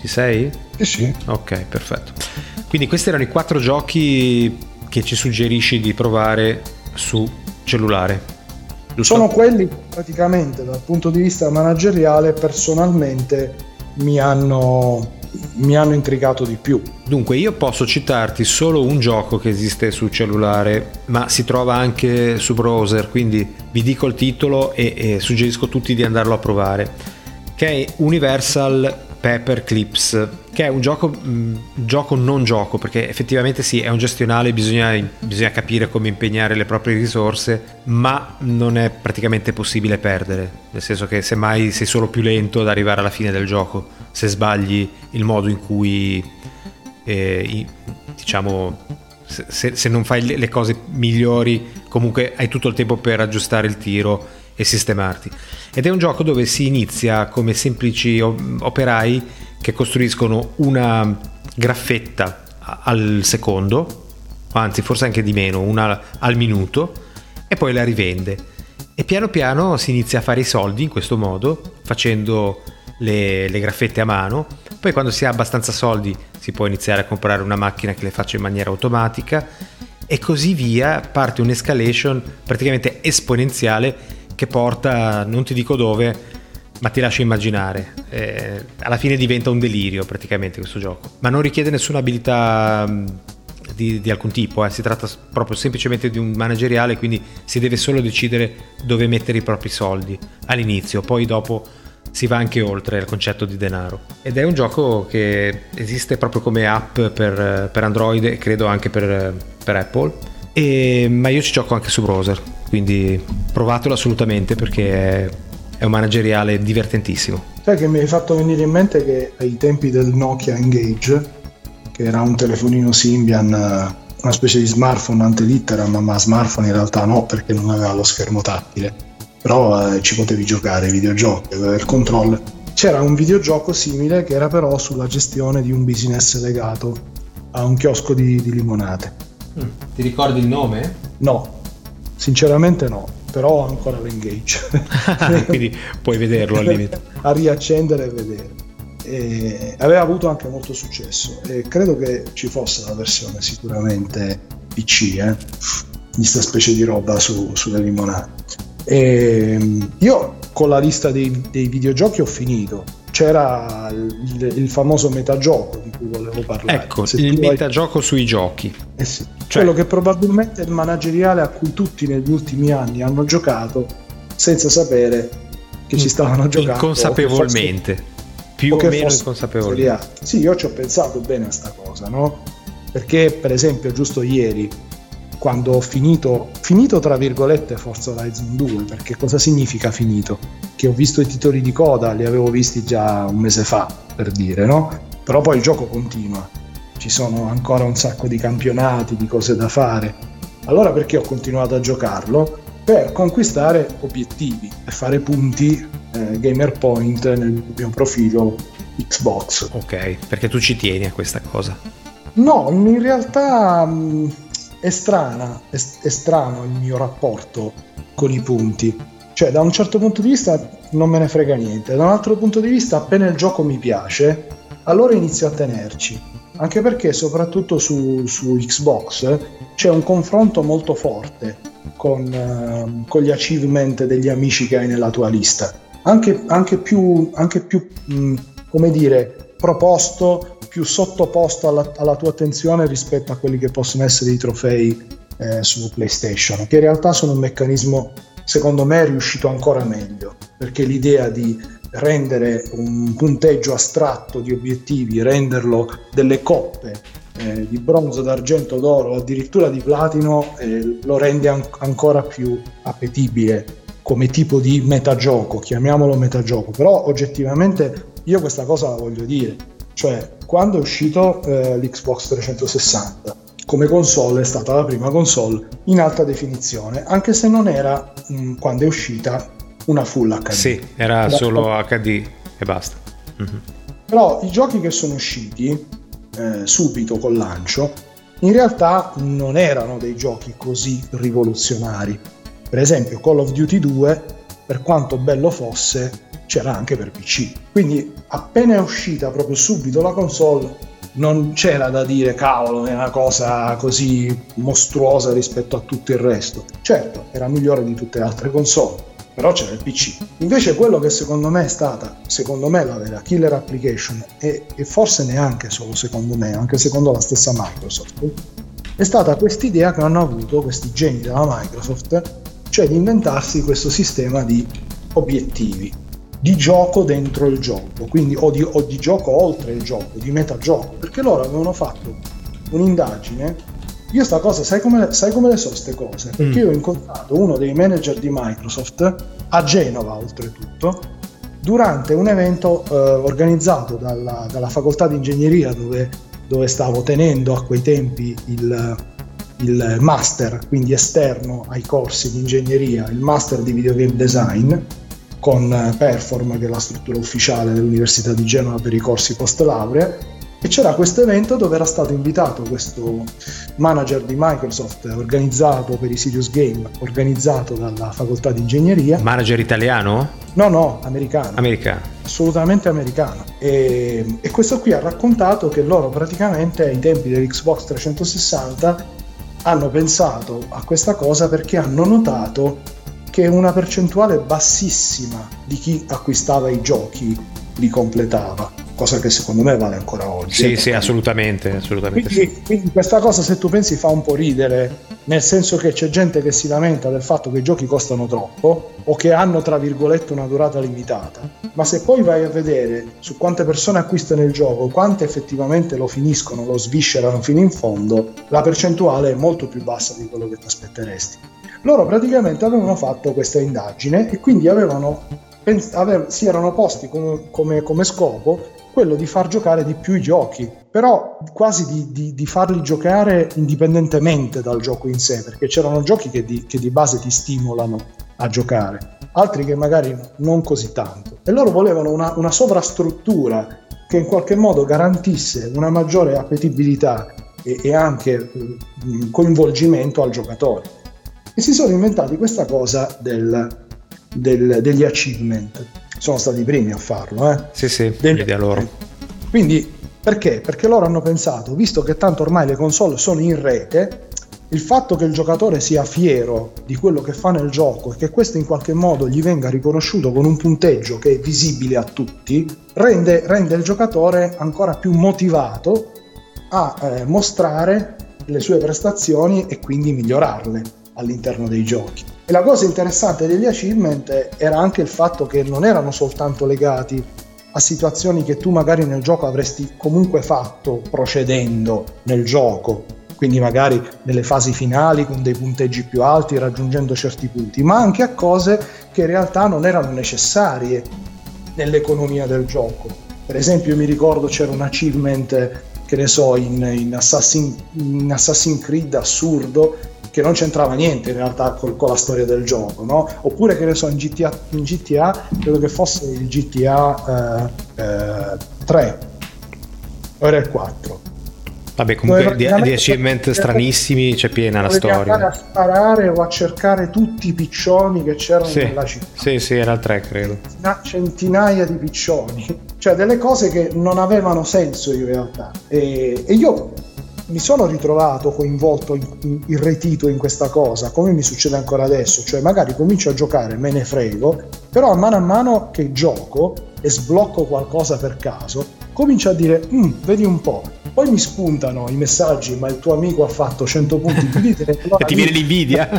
Ci sei? Sì, sì. Ok, perfetto. Quindi questi erano i quattro giochi che ci suggerisci di provare su cellulare. Giusto? Sono quelli che praticamente dal punto di vista manageriale personalmente mi hanno mi hanno intrigato di più. Dunque io posso citarti solo un gioco che esiste su cellulare, ma si trova anche su browser, quindi vi dico il titolo e, e suggerisco a tutti di andarlo a provare, che è Universal Paper Clips, che è un gioco mh, gioco non gioco, perché effettivamente sì, è un gestionale, bisogna, bisogna capire come impegnare le proprie risorse, ma non è praticamente possibile perdere, nel senso che semmai sei solo più lento ad arrivare alla fine del gioco, se sbagli il modo in cui eh, diciamo se, se non fai le cose migliori, comunque hai tutto il tempo per aggiustare il tiro e sistemarti. Ed è un gioco dove si inizia come semplici operai che costruiscono una graffetta al secondo, anzi forse anche di meno, una al minuto, e poi la rivende, e piano piano si inizia a fare i soldi in questo modo, facendo le, le graffette a mano. Poi quando si ha abbastanza soldi si può iniziare a comprare una macchina che le faccia in maniera automatica, e così via. Parte un'escalation praticamente esponenziale che porta, non ti dico dove, ma ti lascio immaginare. Eh, alla fine diventa un delirio praticamente questo gioco, ma non richiede nessuna abilità di, di alcun tipo, eh. Si tratta proprio semplicemente di un manageriale, quindi si deve solo decidere dove mettere i propri soldi all'inizio, poi dopo si va anche oltre il concetto di denaro. Ed è un gioco che esiste proprio come app per, per Android e credo anche per, per Apple, e, ma io ci gioco anche su browser, quindi provatelo assolutamente, perché è un manageriale divertentissimo. Sai che mi hai fatto venire in mente che ai tempi del Nokia Engage, che era un telefonino Symbian, una specie di smartphone ante litteram, ma smartphone in realtà no, perché non aveva lo schermo tattile, però eh, ci potevi giocare ai videogiochi, aveva il control. C'era un videogioco simile che era però sulla gestione di un business legato a un chiosco di, di limonate. Mm. Ti ricordi il nome? No. Sinceramente no, però ho ancora l'Engage. Quindi puoi vederlo al limite. A riaccendere e vedere. E aveva avuto anche molto successo, e credo che ci fosse la versione sicuramente P C, eh? di sta specie di roba su, sulle limonate. E io con la lista dei, dei videogiochi ho finito. C'era il, il famoso metagioco di cui volevo parlare. Ecco, Se il metagioco hai... sui giochi. Eh sì, cioè... quello che probabilmente è il manageriale a cui tutti negli ultimi anni hanno giocato senza sapere che ci stavano giocando. Inconsapevolmente, o fosse... più o, o meno inconsapevolmente. Sì, io ci ho pensato bene a sta cosa, no? Perché per esempio giusto ieri quando ho finito, finito tra virgolette Forza Horizon due, perché cosa significa finito? Che ho visto i titoli di coda, li avevo visti già un mese fa, per dire, no? Però poi il gioco continua, ci sono ancora un sacco di campionati, di cose da fare. Allora perché ho continuato a giocarlo? Per conquistare obiettivi e fare punti eh, gamer point nel mio profilo Xbox. Ok, perché tu ci tieni a questa cosa? No, in realtà mh, è strana, è, è strano il mio rapporto con i punti. Cioè, da un certo punto di vista non me ne frega niente, da un altro punto di vista appena il gioco mi piace, allora inizio a tenerci. Anche perché soprattutto su, su Xbox eh, c'è un confronto molto forte con, eh, con gli achievement degli amici che hai nella tua lista, anche, anche più, anche più mh, come dire, proposto, più sottoposto alla, alla tua attenzione rispetto a quelli che possono essere i trofei eh, su PlayStation, che in realtà sono un meccanismo secondo me riuscito ancora meglio, perché l'idea di rendere un punteggio astratto di obiettivi, renderlo delle coppe eh, di bronzo, d'argento, d'oro, addirittura di platino, eh, lo rende an- ancora più appetibile come tipo di metagioco, chiamiamolo metagioco. Però oggettivamente io questa cosa la voglio dire, cioè quando è uscito eh, l'Xbox trecentosessanta come console, è stata la prima console in alta definizione, anche se non era mh, quando è uscita una full acca di. Sì, era solo acca di e basta. Mm-hmm. Però i giochi che sono usciti eh, subito col lancio in realtà non erano dei giochi così rivoluzionari. Per esempio Call of Duty due, per quanto bello fosse, c'era anche per P C. Quindi appena è uscita proprio subito la console non c'era da dire cavolo, è una cosa così mostruosa rispetto a tutto il resto. Certo, era migliore di tutte le altre console, però c'era il P C. Invece quello che secondo me è stata, secondo me, la vera killer application, e, e forse neanche solo secondo me, anche secondo la stessa Microsoft, è stata quest'idea che hanno avuto questi geni della Microsoft, cioè di inventarsi questo sistema di obiettivi, di gioco dentro il gioco, quindi o di, o di gioco oltre il gioco, di metagioco, perché loro avevano fatto un'indagine. Io sta cosa, sai come, sai come le so queste cose? Perché mm. io ho incontrato uno dei manager di Microsoft, a Genova oltretutto, durante un evento eh, organizzato dalla, dalla facoltà di ingegneria dove, dove stavo tenendo a quei tempi il, il master, quindi esterno ai corsi di ingegneria, il master di videogame design, con Perform, che è la struttura ufficiale dell'Università di Genova per i corsi post laurea. E c'era questo evento dove era stato invitato questo manager di Microsoft, organizzato per i Serious Game, organizzato dalla facoltà di ingegneria. Manager italiano? No, no, americano. Americano. Assolutamente americano. E, e questo qui ha raccontato che loro praticamente ai tempi dell'Xbox trecentosessanta hanno pensato a questa cosa perché hanno notato che una percentuale bassissima di chi acquistava i giochi li completava. Cosa che secondo me vale ancora oggi. Sì, sì, assolutamente, assolutamente. Quindi, sì. Quindi questa cosa, se tu pensi, fa un po' ridere, nel senso che c'è gente che si lamenta del fatto che i giochi costano troppo o che hanno, tra virgolette, una durata limitata, ma se poi vai a vedere su quante persone acquistano il gioco, quante effettivamente lo finiscono, lo sviscerano fino in fondo, la percentuale è molto più bassa di quello che ti aspetteresti. Loro praticamente avevano fatto questa indagine e quindi avevano Ave- si erano posti come, come, come scopo quello di far giocare di più i giochi, però quasi di, di, di farli giocare indipendentemente dal gioco in sé, perché c'erano giochi che di, che di base ti stimolano a giocare, altri che magari non così tanto, e loro volevano una, una sovrastruttura che in qualche modo garantisse una maggiore appetibilità e, e anche mh, coinvolgimento al giocatore, e si sono inventati questa cosa del Del, degli achievement. Sono stati i primi a farlo, eh? Sì, sì, l'idea loro. Quindi perché? Perché loro hanno pensato, visto che tanto ormai le console sono in rete, il fatto che il giocatore sia fiero di quello che fa nel gioco e che questo in qualche modo gli venga riconosciuto con un punteggio che è visibile a tutti, rende, rende il giocatore ancora più motivato a eh, mostrare le sue prestazioni e quindi migliorarle all'interno dei giochi. E la cosa interessante degli achievement era anche il fatto che non erano soltanto legati a situazioni che tu magari nel gioco avresti comunque fatto procedendo nel gioco, quindi magari nelle fasi finali con dei punteggi più alti, raggiungendo certi punti, ma anche a cose che in realtà non erano necessarie nell'economia del gioco. Per esempio, mi ricordo c'era un achievement, che ne so, in, in, Assassin, in Assassin's Creed assurdo, che non c'entrava niente in realtà col, con la storia del gioco, no? Oppure, che ne so, in G T A, in G T A credo che fosse il G T A eh, eh, tre, ora il quattro. Vabbè, comunque di achievement stranissimi c'è piena la storia. Dovevi andare a sparare o a cercare tutti i piccioni che c'erano, sì, nella città. Sì, sì, era tre, credo. Una centinaia di piccioni, cioè delle cose che non avevano senso in realtà. E, e io mi sono ritrovato coinvolto, in, in, irretito in questa cosa, come mi succede ancora adesso. Cioè magari comincio a giocare, me ne frego, però a mano a mano che gioco e sblocco qualcosa per caso, comincio a dire, vedi un po', poi mi spuntano i messaggi, ma il tuo amico ha fatto cento punti più di te. E ti viene l'invidia?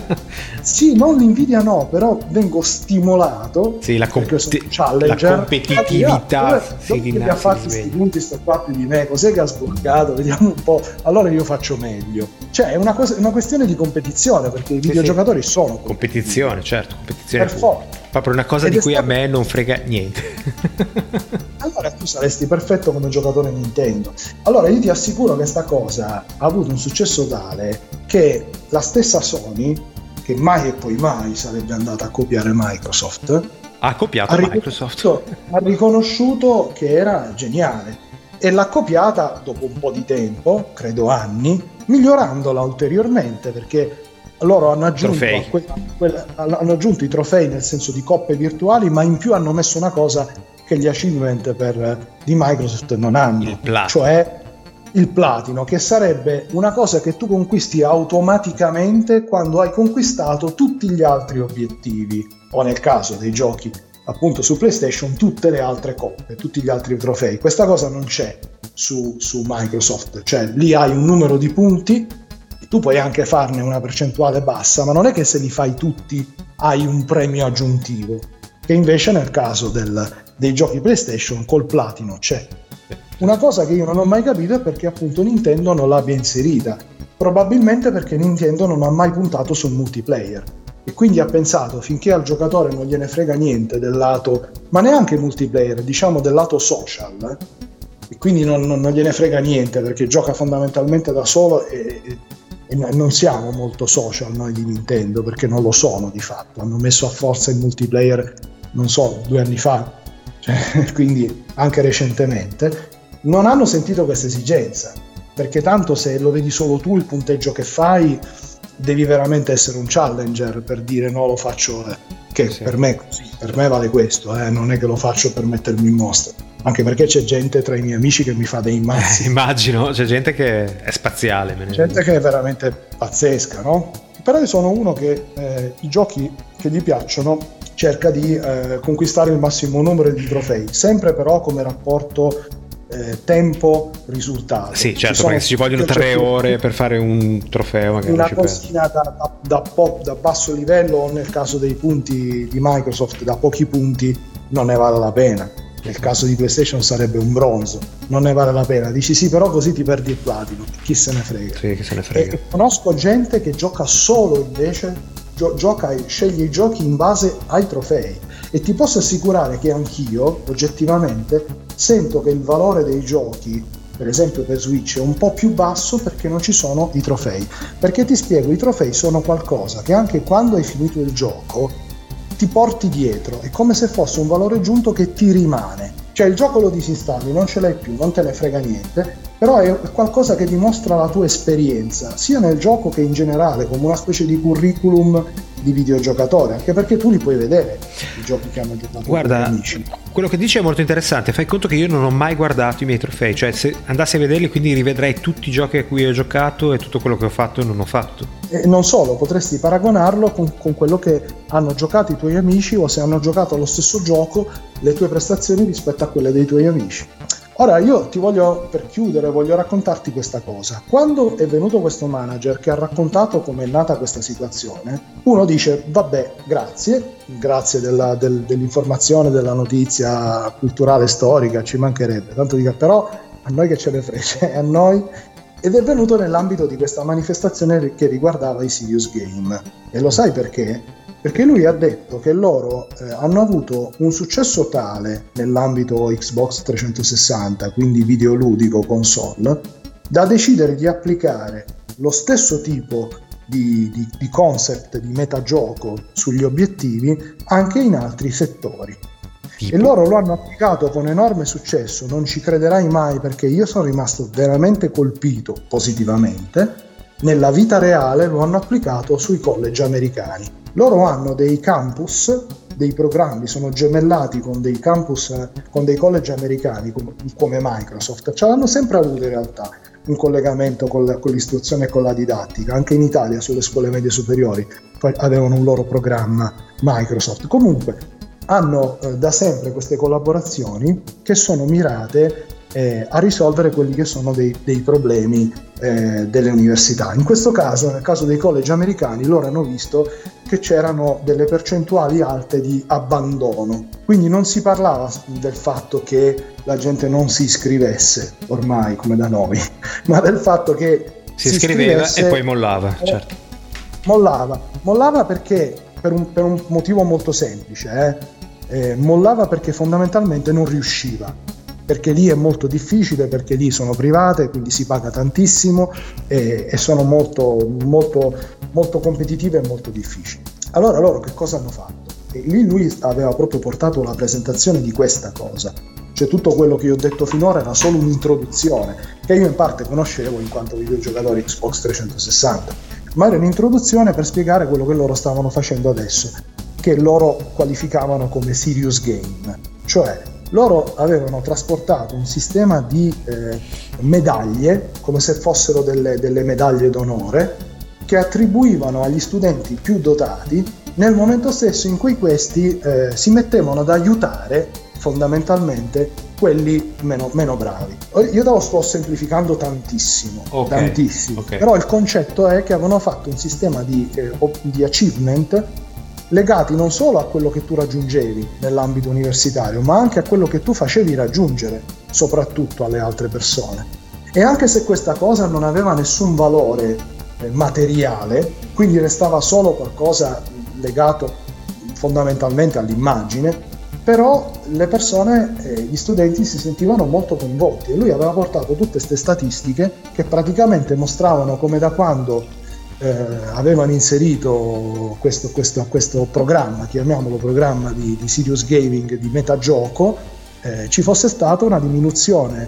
Sì, non l'invidia no, però vengo stimolato, sì, la comp- perché sono challenger. La competitività. Chi ha fatto questi punti sta qua più di me, cos'è che ha sbloccato? Vediamo un po', allora io faccio meglio. Cioè è una, cosa, una questione di competizione, perché i sì, videogiocatori sì. sono competizione, certo, competizione per forza. Proprio una cosa Ed di cui stato... a me non frega niente. Allora tu saresti perfetto come giocatore Nintendo. Allora io ti assicuro che sta cosa ha avuto un successo tale che la stessa Sony, che mai e poi mai sarebbe andata a copiare Microsoft, ha copiato ha Microsoft, ha riconosciuto che era geniale e l'ha copiata dopo un po' di tempo, credo anni, migliorandola ulteriormente, perché loro hanno aggiunto, a que- a que- hanno aggiunto i trofei nel senso di coppe virtuali, ma in più hanno messo una cosa che gli achievement per, di Microsoft non hanno, il platino. Cioè il platino, che sarebbe una cosa che tu conquisti automaticamente quando hai conquistato tutti gli altri obiettivi, o nel caso dei giochi appunto su PlayStation tutte le altre coppe, tutti gli altri trofei. Questa cosa non c'è su, su Microsoft, cioè lì hai un numero di punti. Tu puoi anche farne una percentuale bassa, ma non è che se li fai tutti hai un premio aggiuntivo, che invece nel caso del, dei giochi PlayStation col platino c'è. Una cosa che io non ho mai capito è perché appunto Nintendo non l'abbia inserita, probabilmente perché Nintendo non ha mai puntato sul multiplayer e quindi ha pensato, finché al giocatore non gliene frega niente del lato, ma neanche multiplayer, diciamo del lato social, e quindi non, non, non gliene frega niente perché gioca fondamentalmente da solo e, e E non siamo molto social noi di Nintendo, perché non lo sono di fatto, hanno messo a forza il multiplayer non so due anni fa, cioè, quindi anche recentemente non hanno sentito questa esigenza, perché tanto se lo vedi solo tu il punteggio che fai devi veramente essere un challenger per dire no, lo faccio eh, che sì. per me così, per me vale questo, eh, non è che lo faccio per mettermi in mostra, anche perché c'è gente tra i miei amici che mi fa dei mazzi. Eh, immagino, c'è gente che è spaziale. Me ne gente dico. Che è veramente pazzesca, no? Però io sono uno che eh, i giochi che gli piacciono cerca di eh, conquistare il massimo numero di trofei, sempre però come rapporto eh, tempo-risultato. Sì, certo, ci perché se ci vogliono tre ore per fare un trofeo magari una cosina da, da, da, po- da basso livello, o nel caso dei punti di Microsoft da pochi punti, non ne vale la pena. Nel caso di PlayStation sarebbe un bronzo, non ne vale la pena, dici sì però così ti perdi il platino, chi se ne frega, sì, chi se ne frega. E conosco gente che gioca solo invece, gio- gioca e sceglie i giochi in base ai trofei, e ti posso assicurare che anch'io oggettivamente sento che il valore dei giochi per esempio per Switch è un po' più basso perché non ci sono i trofei, perché ti spiego, i trofei sono qualcosa che anche quando hai finito il gioco ti porti dietro, è come se fosse un valore aggiunto che ti rimane, cioè il gioco lo disinstalli, non ce l'hai più, non te ne frega niente, però è qualcosa che dimostra la tua esperienza sia nel gioco che in generale, come una specie di curriculum di videogiocatore, anche perché tu li puoi vedere i giochi che hanno giocato. Guarda, quello che dici è molto interessante, fai conto che io non ho mai guardato i miei trofei, cioè se andassi a vederli quindi rivedrei tutti i giochi a cui ho giocato e tutto quello che ho fatto e non ho fatto. E non solo, potresti paragonarlo con, con quello che hanno giocato i tuoi amici, o se hanno giocato allo stesso gioco le tue prestazioni rispetto a quelle dei tuoi amici. Ora io ti voglio, per chiudere, voglio raccontarti questa cosa. Quando è venuto questo manager che ha raccontato come è nata questa situazione, uno dice vabbè, grazie, grazie della, del, dell'informazione, della notizia culturale storica, ci mancherebbe, tanto dica, però a noi che ce ne frega, a noi ed è venuto nell'ambito di questa manifestazione che riguardava i serious game. E lo sai perché? Perché lui ha detto che loro eh, hanno avuto un successo tale nell'ambito Xbox trecentosessanta, quindi videoludico console, da decidere di applicare lo stesso tipo di, di, di concept di metagioco sugli obiettivi anche in altri settori. Tipo? E loro lo hanno applicato con enorme successo, non ci crederai mai, perché io sono rimasto veramente colpito positivamente. Nella vita reale lo hanno applicato sui college americani. Loro hanno dei campus, dei programmi, sono gemellati con dei campus, con dei college americani come Microsoft. Ce l'hanno sempre avuto in realtà un collegamento con, la, con l'istruzione e con la didattica. Anche in Italia sulle scuole medie superiori avevano un loro programma Microsoft. Comunque hanno eh, da sempre queste collaborazioni che sono mirate eh, a risolvere quelli che sono dei, dei problemi eh, delle università. In questo caso, nel caso dei college americani, loro hanno visto che c'erano delle percentuali alte di abbandono, quindi non si parlava del fatto che la gente non si iscrivesse ormai come da noi, ma del fatto che si, si iscriveva e poi mollava, eh, certo. mollava mollava perché per un, per un motivo molto semplice, eh. Eh, mollava perché fondamentalmente non riusciva, perché lì è molto difficile, perché lì sono private, quindi si paga tantissimo e, e sono molto, molto, molto competitive e molto difficili. Allora loro che cosa hanno fatto? E lì lui aveva proprio portato la presentazione di questa cosa, cioè tutto quello che io ho detto finora era solo un'introduzione che io in parte conoscevo in quanto videogiocatore Xbox trecentosessanta, ma era un'introduzione per spiegare quello che loro stavano facendo adesso, che loro qualificavano come serious game. Cioè loro avevano trasportato un sistema di eh, medaglie, come se fossero delle, delle medaglie d'onore, che attribuivano agli studenti più dotati nel momento stesso in cui questi eh, si mettevano ad aiutare fondamentalmente quelli meno, meno bravi. Io te lo sto semplificando tantissimo, okay, tantissimo. Okay. Però il concetto è che avevano fatto un sistema di, eh, di achievement legati non solo a quello che tu raggiungevi nell'ambito universitario, ma anche a quello che tu facevi raggiungere, soprattutto alle altre persone. E anche se questa cosa non aveva nessun valore eh, materiale, quindi restava solo qualcosa legato fondamentalmente all'immagine, però le persone, eh, gli studenti si sentivano molto coinvolti e lui aveva portato tutte queste statistiche che praticamente mostravano come da quando eh, avevano inserito questo, questo, questo programma, chiamiamolo programma di, di serious gaming, di metagioco, eh, ci fosse stata una diminuzione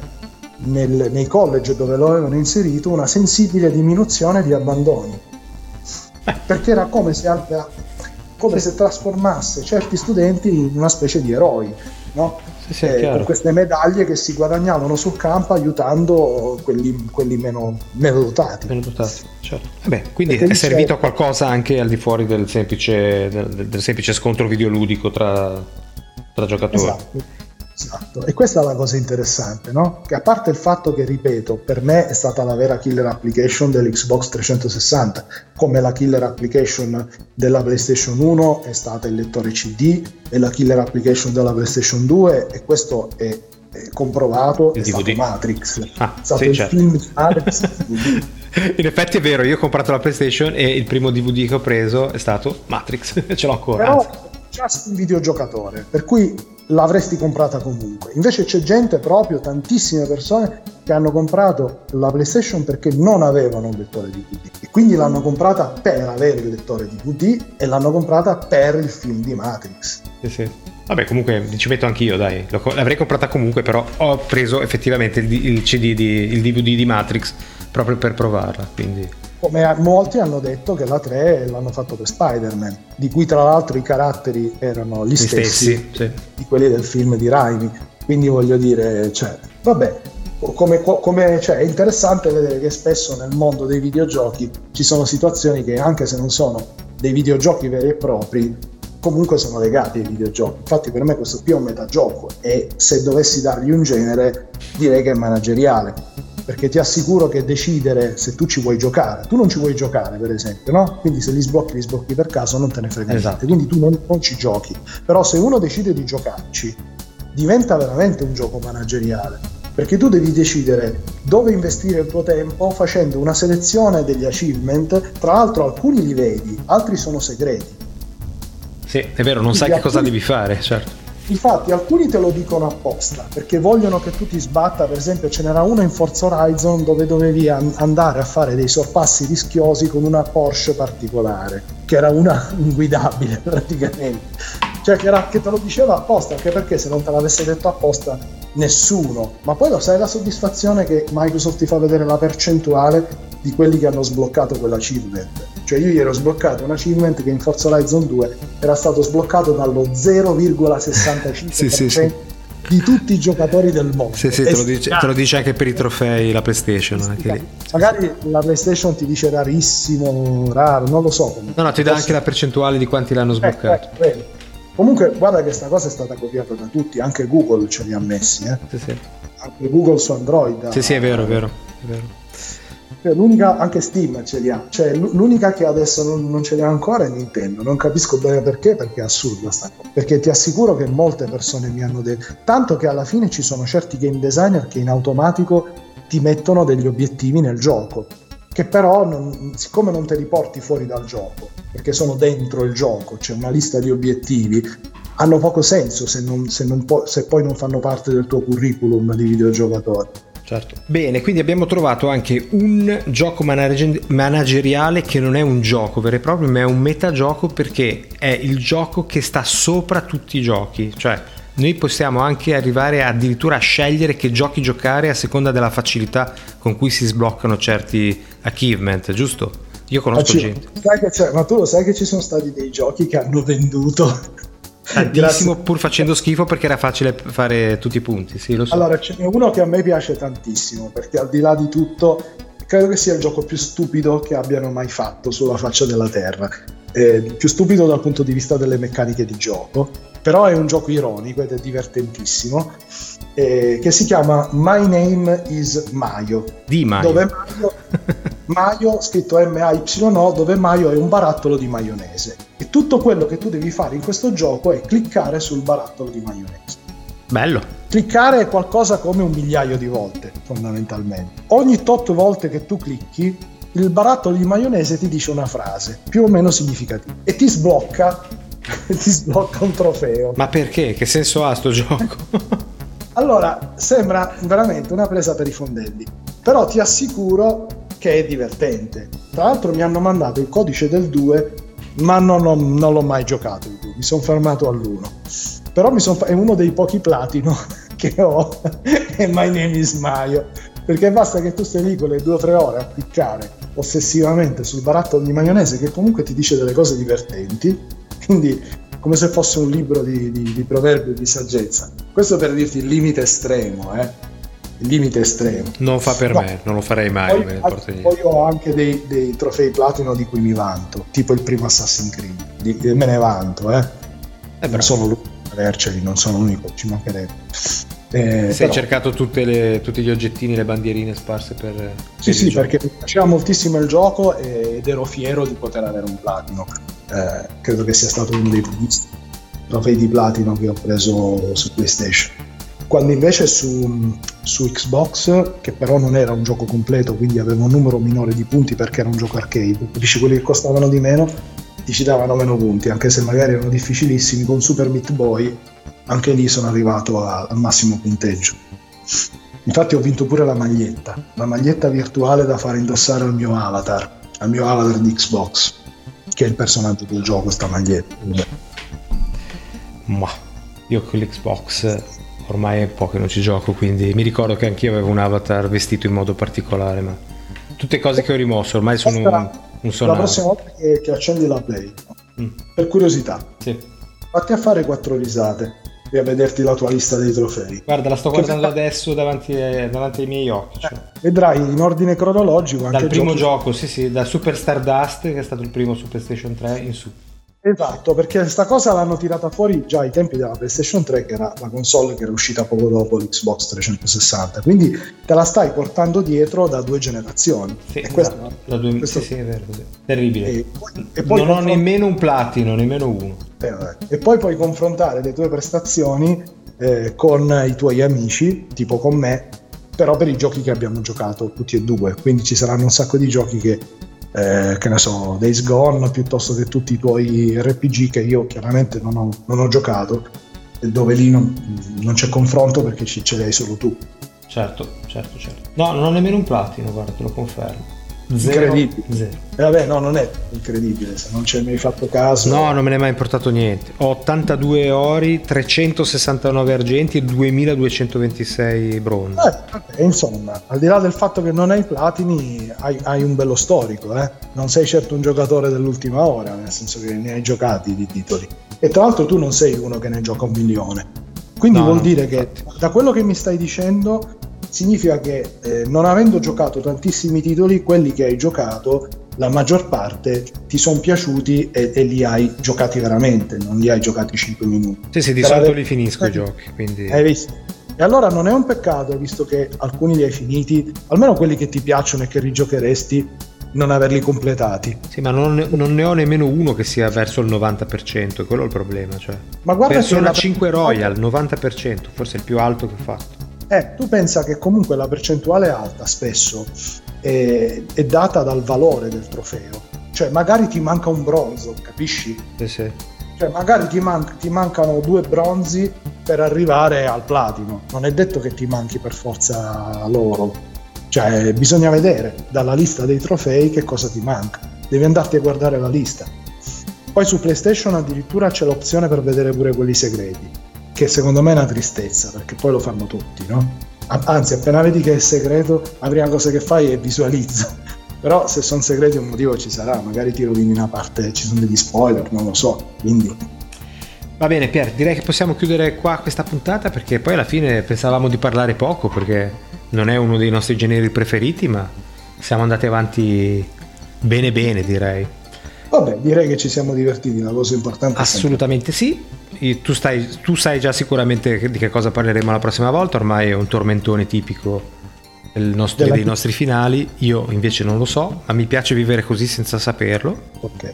nel, nei college dove lo avevano inserito, una sensibile diminuzione di abbandoni, perché era come se altre... come se trasformasse certi studenti in una specie di eroi, no? Sì, sì, eh, con queste medaglie che si guadagnavano sul campo aiutando quelli, quelli meno, meno dotati. Meno dotati, certo. Vabbè, quindi perché è servito a qualcosa anche al di fuori del semplice, del, del semplice scontro videoludico tra, tra giocatori. Esatto, esatto. E questa è la cosa interessante, no? Che a parte il fatto che, ripeto, per me è stata la vera killer application dell'Xbox trecentosessanta, come la killer application della PlayStation uno è stata il lettore C D e la killer application della PlayStation due, e questo è, è comprovato, il è D V D. Stato Matrix, ah, è stato sì, il certo. film di Matrix. In effetti è vero, io ho comprato la PlayStation e il primo D V D che ho preso è stato Matrix, ce l'ho ancora. Però just un videogiocatore, per cui l'avresti comprata comunque. Invece c'è gente, proprio tantissime persone, che hanno comprato la PlayStation perché non avevano un lettore D V D e quindi l'hanno comprata per avere il lettore D V D e l'hanno comprata per il film di Matrix. Sì, sì. Vabbè, comunque ci metto anch'io, dai, l'avrei comprata comunque, però ho preso effettivamente il, il C D di, il D V D di Matrix proprio per provarla, quindi... Come molti hanno detto che la tre l'hanno fatto per Spider-Man, di cui tra l'altro i caratteri erano gli, gli stessi, stessi sì. di quelli del film di Raimi, quindi voglio dire, cioè, vabbè, come, come, cioè, è interessante vedere che spesso nel mondo dei videogiochi ci sono situazioni che, anche se non sono dei videogiochi veri e propri, comunque sono legati ai videogiochi. Infatti per me questo qui è un metagioco e se dovessi dargli un genere direi che è manageriale, perché ti assicuro che decidere se tu ci vuoi giocare, tu non ci vuoi giocare per esempio, no? Quindi se li sblocchi, li sblocchi per caso, non te ne frega niente, esatto. Quindi tu non, non ci giochi, però se uno decide di giocarci, diventa veramente un gioco manageriale, perché tu devi decidere dove investire il tuo tempo facendo una selezione degli achievement. Tra l'altro alcuni li vedi, altri sono segreti. Sì, è vero, non sai che cosa devi fare, certo. Infatti alcuni te lo dicono apposta perché vogliono che tu ti sbatta. Per esempio ce n'era uno in Forza Horizon dove dovevi an- andare a fare dei sorpassi rischiosi con una Porsche particolare che era una inguidabile praticamente, cioè che, era, che te lo diceva apposta, anche perché se non te l'avesse detto apposta nessuno. Ma poi lo sai la soddisfazione che Microsoft ti fa vedere la percentuale di quelli che hanno sbloccato quell'achievement. Cioè io gli ero sbloccato un achievement che in Forza Horizon due era stato sbloccato dallo zero virgola sessantacinque percento sì, sì, sì. di tutti i giocatori del mondo. Sì, sì, te lo, dice, te lo dice anche per i trofei la PlayStation. Anche lì. Magari la PlayStation ti dice rarissimo, raro, non lo so. Comunque. No, no, ti dà anche la percentuale di quanti l'hanno sbloccato. Eh, eh, comunque guarda che sta cosa è stata copiata da tutti, anche Google ce li ha messi. Eh. Sì, sì. Anche Google su Android. Sì, sì, è vero, è vero, è vero. L'unica, anche Steam ce li ha, cioè l'unica che adesso non, non ce li ha ancora è Nintendo. Non capisco bene perché, perché è assurda sta cosa, perché ti assicuro che molte persone mi hanno detto, tanto che alla fine ci sono certi game designer che in automatico ti mettono degli obiettivi nel gioco che però non, siccome non te li porti fuori dal gioco perché sono dentro il gioco, c'è una lista di obiettivi, hanno poco senso se, non, se, non po- se poi non fanno parte del tuo curriculum di videogiocatore. Certo. Bene, quindi abbiamo trovato anche un gioco manage- manageriale che non è un gioco vero e proprio, ma è un metagioco, perché è il gioco che sta sopra tutti i giochi. Cioè noi possiamo anche arrivare addirittura a scegliere che giochi giocare a seconda della facilità con cui si sbloccano certi achievement, giusto? Io conosco ma gente sai che c'è, ma tu lo sai che ci sono stati dei giochi che hanno venduto tantissimo grazie. Pur facendo schifo perché era facile fare tutti i punti. Sì, lo so. Allora ce n'è uno che a me piace tantissimo perché al di là di tutto credo che sia il gioco più stupido che abbiano mai fatto sulla faccia della terra, eh, più stupido dal punto di vista delle meccaniche di gioco, però è un gioco ironico ed è divertentissimo, eh, che si chiama My Name is Mayo, di Mayo, dove Mayo, Mayo scritto M A Y O, dove Mayo è un barattolo di maionese. E tutto quello che tu devi fare in questo gioco è cliccare sul barattolo di maionese. Bello. Cliccare è qualcosa come un migliaio di volte, fondamentalmente. Ogni tot volte che tu clicchi, il barattolo di maionese ti dice una frase, più o meno significativa, e ti sblocca, ti sblocca un trofeo. Ma perché? Che senso ha sto gioco? Allora, sembra veramente una presa per i fondelli, però ti assicuro che è divertente. Tra l'altro mi hanno mandato il codice del due, ma non, ho, non l'ho mai giocato, mi sono fermato all'uno, però mi son, è uno dei pochi platino che ho e My Name is Mayo, perché basta che tu stai lì con le due o tre ore a cliccare ossessivamente sul barattolo di maionese che comunque ti dice delle cose divertenti, quindi come se fosse un libro di, di, di proverbi, di saggezza. Questo per dirti il limite estremo, eh il limite estremo. Non fa per no. me, non lo farei mai. Poi, me anche, poi ho anche dei, dei trofei platino di cui mi vanto, tipo il primo Assassin's Creed, di, me ne vanto, eh. eh non sono l'unico a averceli, non sono l'unico, ci mancherebbe. Eh, Sei però. cercato tutte le, tutti gli oggettini, le bandierine sparse per... per sì, sì, gioco. Perché mi piaceva moltissimo il gioco ed ero fiero di poter avere un platino. Eh, credo che sia stato uno dei primi trofei di platino che ho preso su PlayStation. Quando invece su, su Xbox, che però non era un gioco completo, quindi aveva un numero minore di punti perché era un gioco arcade, dici quelli che costavano di meno ti ci davano meno punti, anche se magari erano difficilissimi. Con Super Meat Boy anche lì sono arrivato a, al massimo punteggio. Infatti ho vinto pure la maglietta, la maglietta virtuale da fare indossare al mio avatar, al mio avatar di Xbox, che è il personaggio del gioco, sta maglietta. Ma io con l'Xbox... ormai è poco che non ci gioco, quindi mi ricordo che anch'io avevo un avatar vestito in modo particolare, ma tutte cose che ho rimosso, ormai sono un, un sonaro. La prossima volta che, che accendi la Play, mm. per curiosità, sì. fatti a fare quattro risate e a vederti la tua lista dei trofei. Guarda, la sto guardando che... adesso davanti, eh, davanti ai miei occhi. Cioè. Eh, vedrai in ordine cronologico anche dal primo giochi... gioco, sì sì, da Super Stardust, che è stato il primo su PlayStation tre, in su. Esatto, perché sta cosa l'hanno tirata fuori già ai tempi della PlayStation tre, che era la console che era uscita poco dopo l'Xbox trecentosessanta, quindi te la stai portando dietro da due generazioni. Sì, e questo, no, da due, questo, sì, sì, è vero, sì. Terribile. E poi, e poi non confron- ho nemmeno un platino, nemmeno uno. Eh, e poi puoi confrontare le tue prestazioni eh, con i tuoi amici, tipo con me, però per i giochi che abbiamo giocato tutti e due, quindi ci saranno un sacco di giochi che eh, che ne so, Days Gone piuttosto che tutti i tuoi R P G che io chiaramente non ho, non ho giocato, dove lì non, non c'è confronto perché ci, ce l'hai solo tu. Certo, certo, certo. No, non ho nemmeno un platino, guarda, te lo confermo. Zero, incredibile. Zero. Eh, vabbè, no, non è incredibile, se non ci hai mai fatto caso. No, non me ne è mai importato niente. Ho ottantadue ori, trecentosessantanove argenti e duemiladuecentoventisei bronzi. Eh, vabbè, insomma, al di là del fatto che non hai platini, hai, hai un bello storico, eh? Non sei certo un giocatore dell'ultima ora, nel senso che ne hai giocati di titoli. E tra l'altro tu non sei uno che ne gioca un milione. Quindi no, vuol dire che, da quello che mi stai dicendo, significa che eh, non avendo giocato tantissimi titoli, quelli che hai giocato, la maggior parte ti sono piaciuti e, e li hai giocati veramente, non li hai giocati cinque minuti. Sì, sì, di per solito aver... li finisco eh, i giochi, quindi... Hai visto? E allora non è un peccato, visto che alcuni li hai finiti, almeno quelli che ti piacciono e che rigiocheresti, non averli completati. Sì, ma non, non ne ho nemmeno uno che sia verso il novanta per cento, quello è il problema, cioè. Ma guarda, Persona cinque Royal, novanta per cento, forse è il più alto che ho fatto. Eh, tu pensa che comunque la percentuale alta spesso è, è data dal valore del trofeo, cioè magari ti manca un bronzo, capisci? Sì, sì. Cioè magari ti, man- ti mancano due bronzi per arrivare al platino, non è detto che ti manchi per forza l'oro. Cioè, bisogna vedere dalla lista dei trofei che cosa ti manca. Devi andarti a guardare la lista. Poi su PlayStation addirittura c'è l'opzione per vedere pure quelli segreti, che secondo me è una tristezza, perché poi lo fanno tutti, no? Anzi, appena vedi che è segreto, la prima cosa che fai è visualizza. Però se sono segreti un motivo ci sarà, magari ti rovini una parte, ci sono degli spoiler, non lo so, quindi... Va bene Pier, direi che possiamo chiudere qua questa puntata, perché poi alla fine pensavamo di parlare poco, perché non è uno dei nostri generi preferiti, ma siamo andati avanti bene bene, direi. Vabbè, direi che ci siamo divertiti, la cosa importante. Assolutamente sì, e tu, stai, tu sai già sicuramente di che cosa parleremo la prossima volta, ormai è un tormentone tipico del nostro, dei p- nostri finali, io invece non lo so, ma mi piace vivere così senza saperlo. Ok.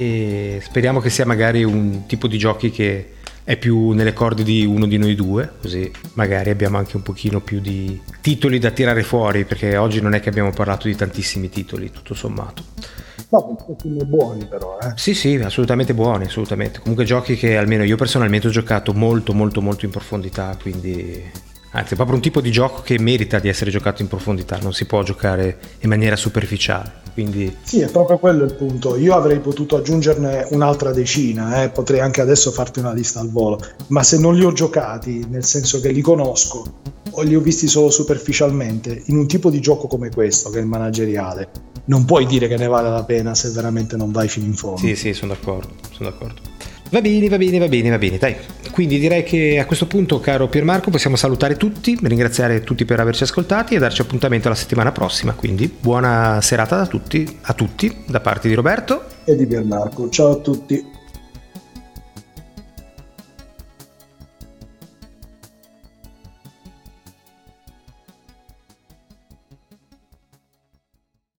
E speriamo che sia magari un tipo di giochi che è più nelle corde di uno di noi due, così magari abbiamo anche un pochino più di titoli da tirare fuori, perché oggi non è che abbiamo parlato di tantissimi titoli tutto sommato. No, sono buoni però, eh. Sì, sì, assolutamente buoni, assolutamente. Comunque giochi che almeno io personalmente ho giocato molto molto molto in profondità, quindi anzi è proprio un tipo di gioco che merita di essere giocato in profondità, non si può giocare in maniera superficiale, quindi... Sì, è proprio quello il punto. Io avrei potuto aggiungerne un'altra decina, eh. Potrei anche adesso farti una lista al volo, ma se non li ho giocati, nel senso che li conosco o li ho visti solo superficialmente, in un tipo di gioco come questo che è il manageriale non puoi dire che ne vale la pena se veramente non vai fino in fondo. Sì, sì, sono d'accordo, sono d'accordo. Va bene, va bene, va bene, va bene, dai. Quindi direi che a questo punto, caro Piermarco, possiamo salutare tutti, ringraziare tutti per averci ascoltati e darci appuntamento alla settimana prossima. Quindi buona serata da tutti, a tutti, da parte di Roberto e di Piermarco. Ciao a tutti.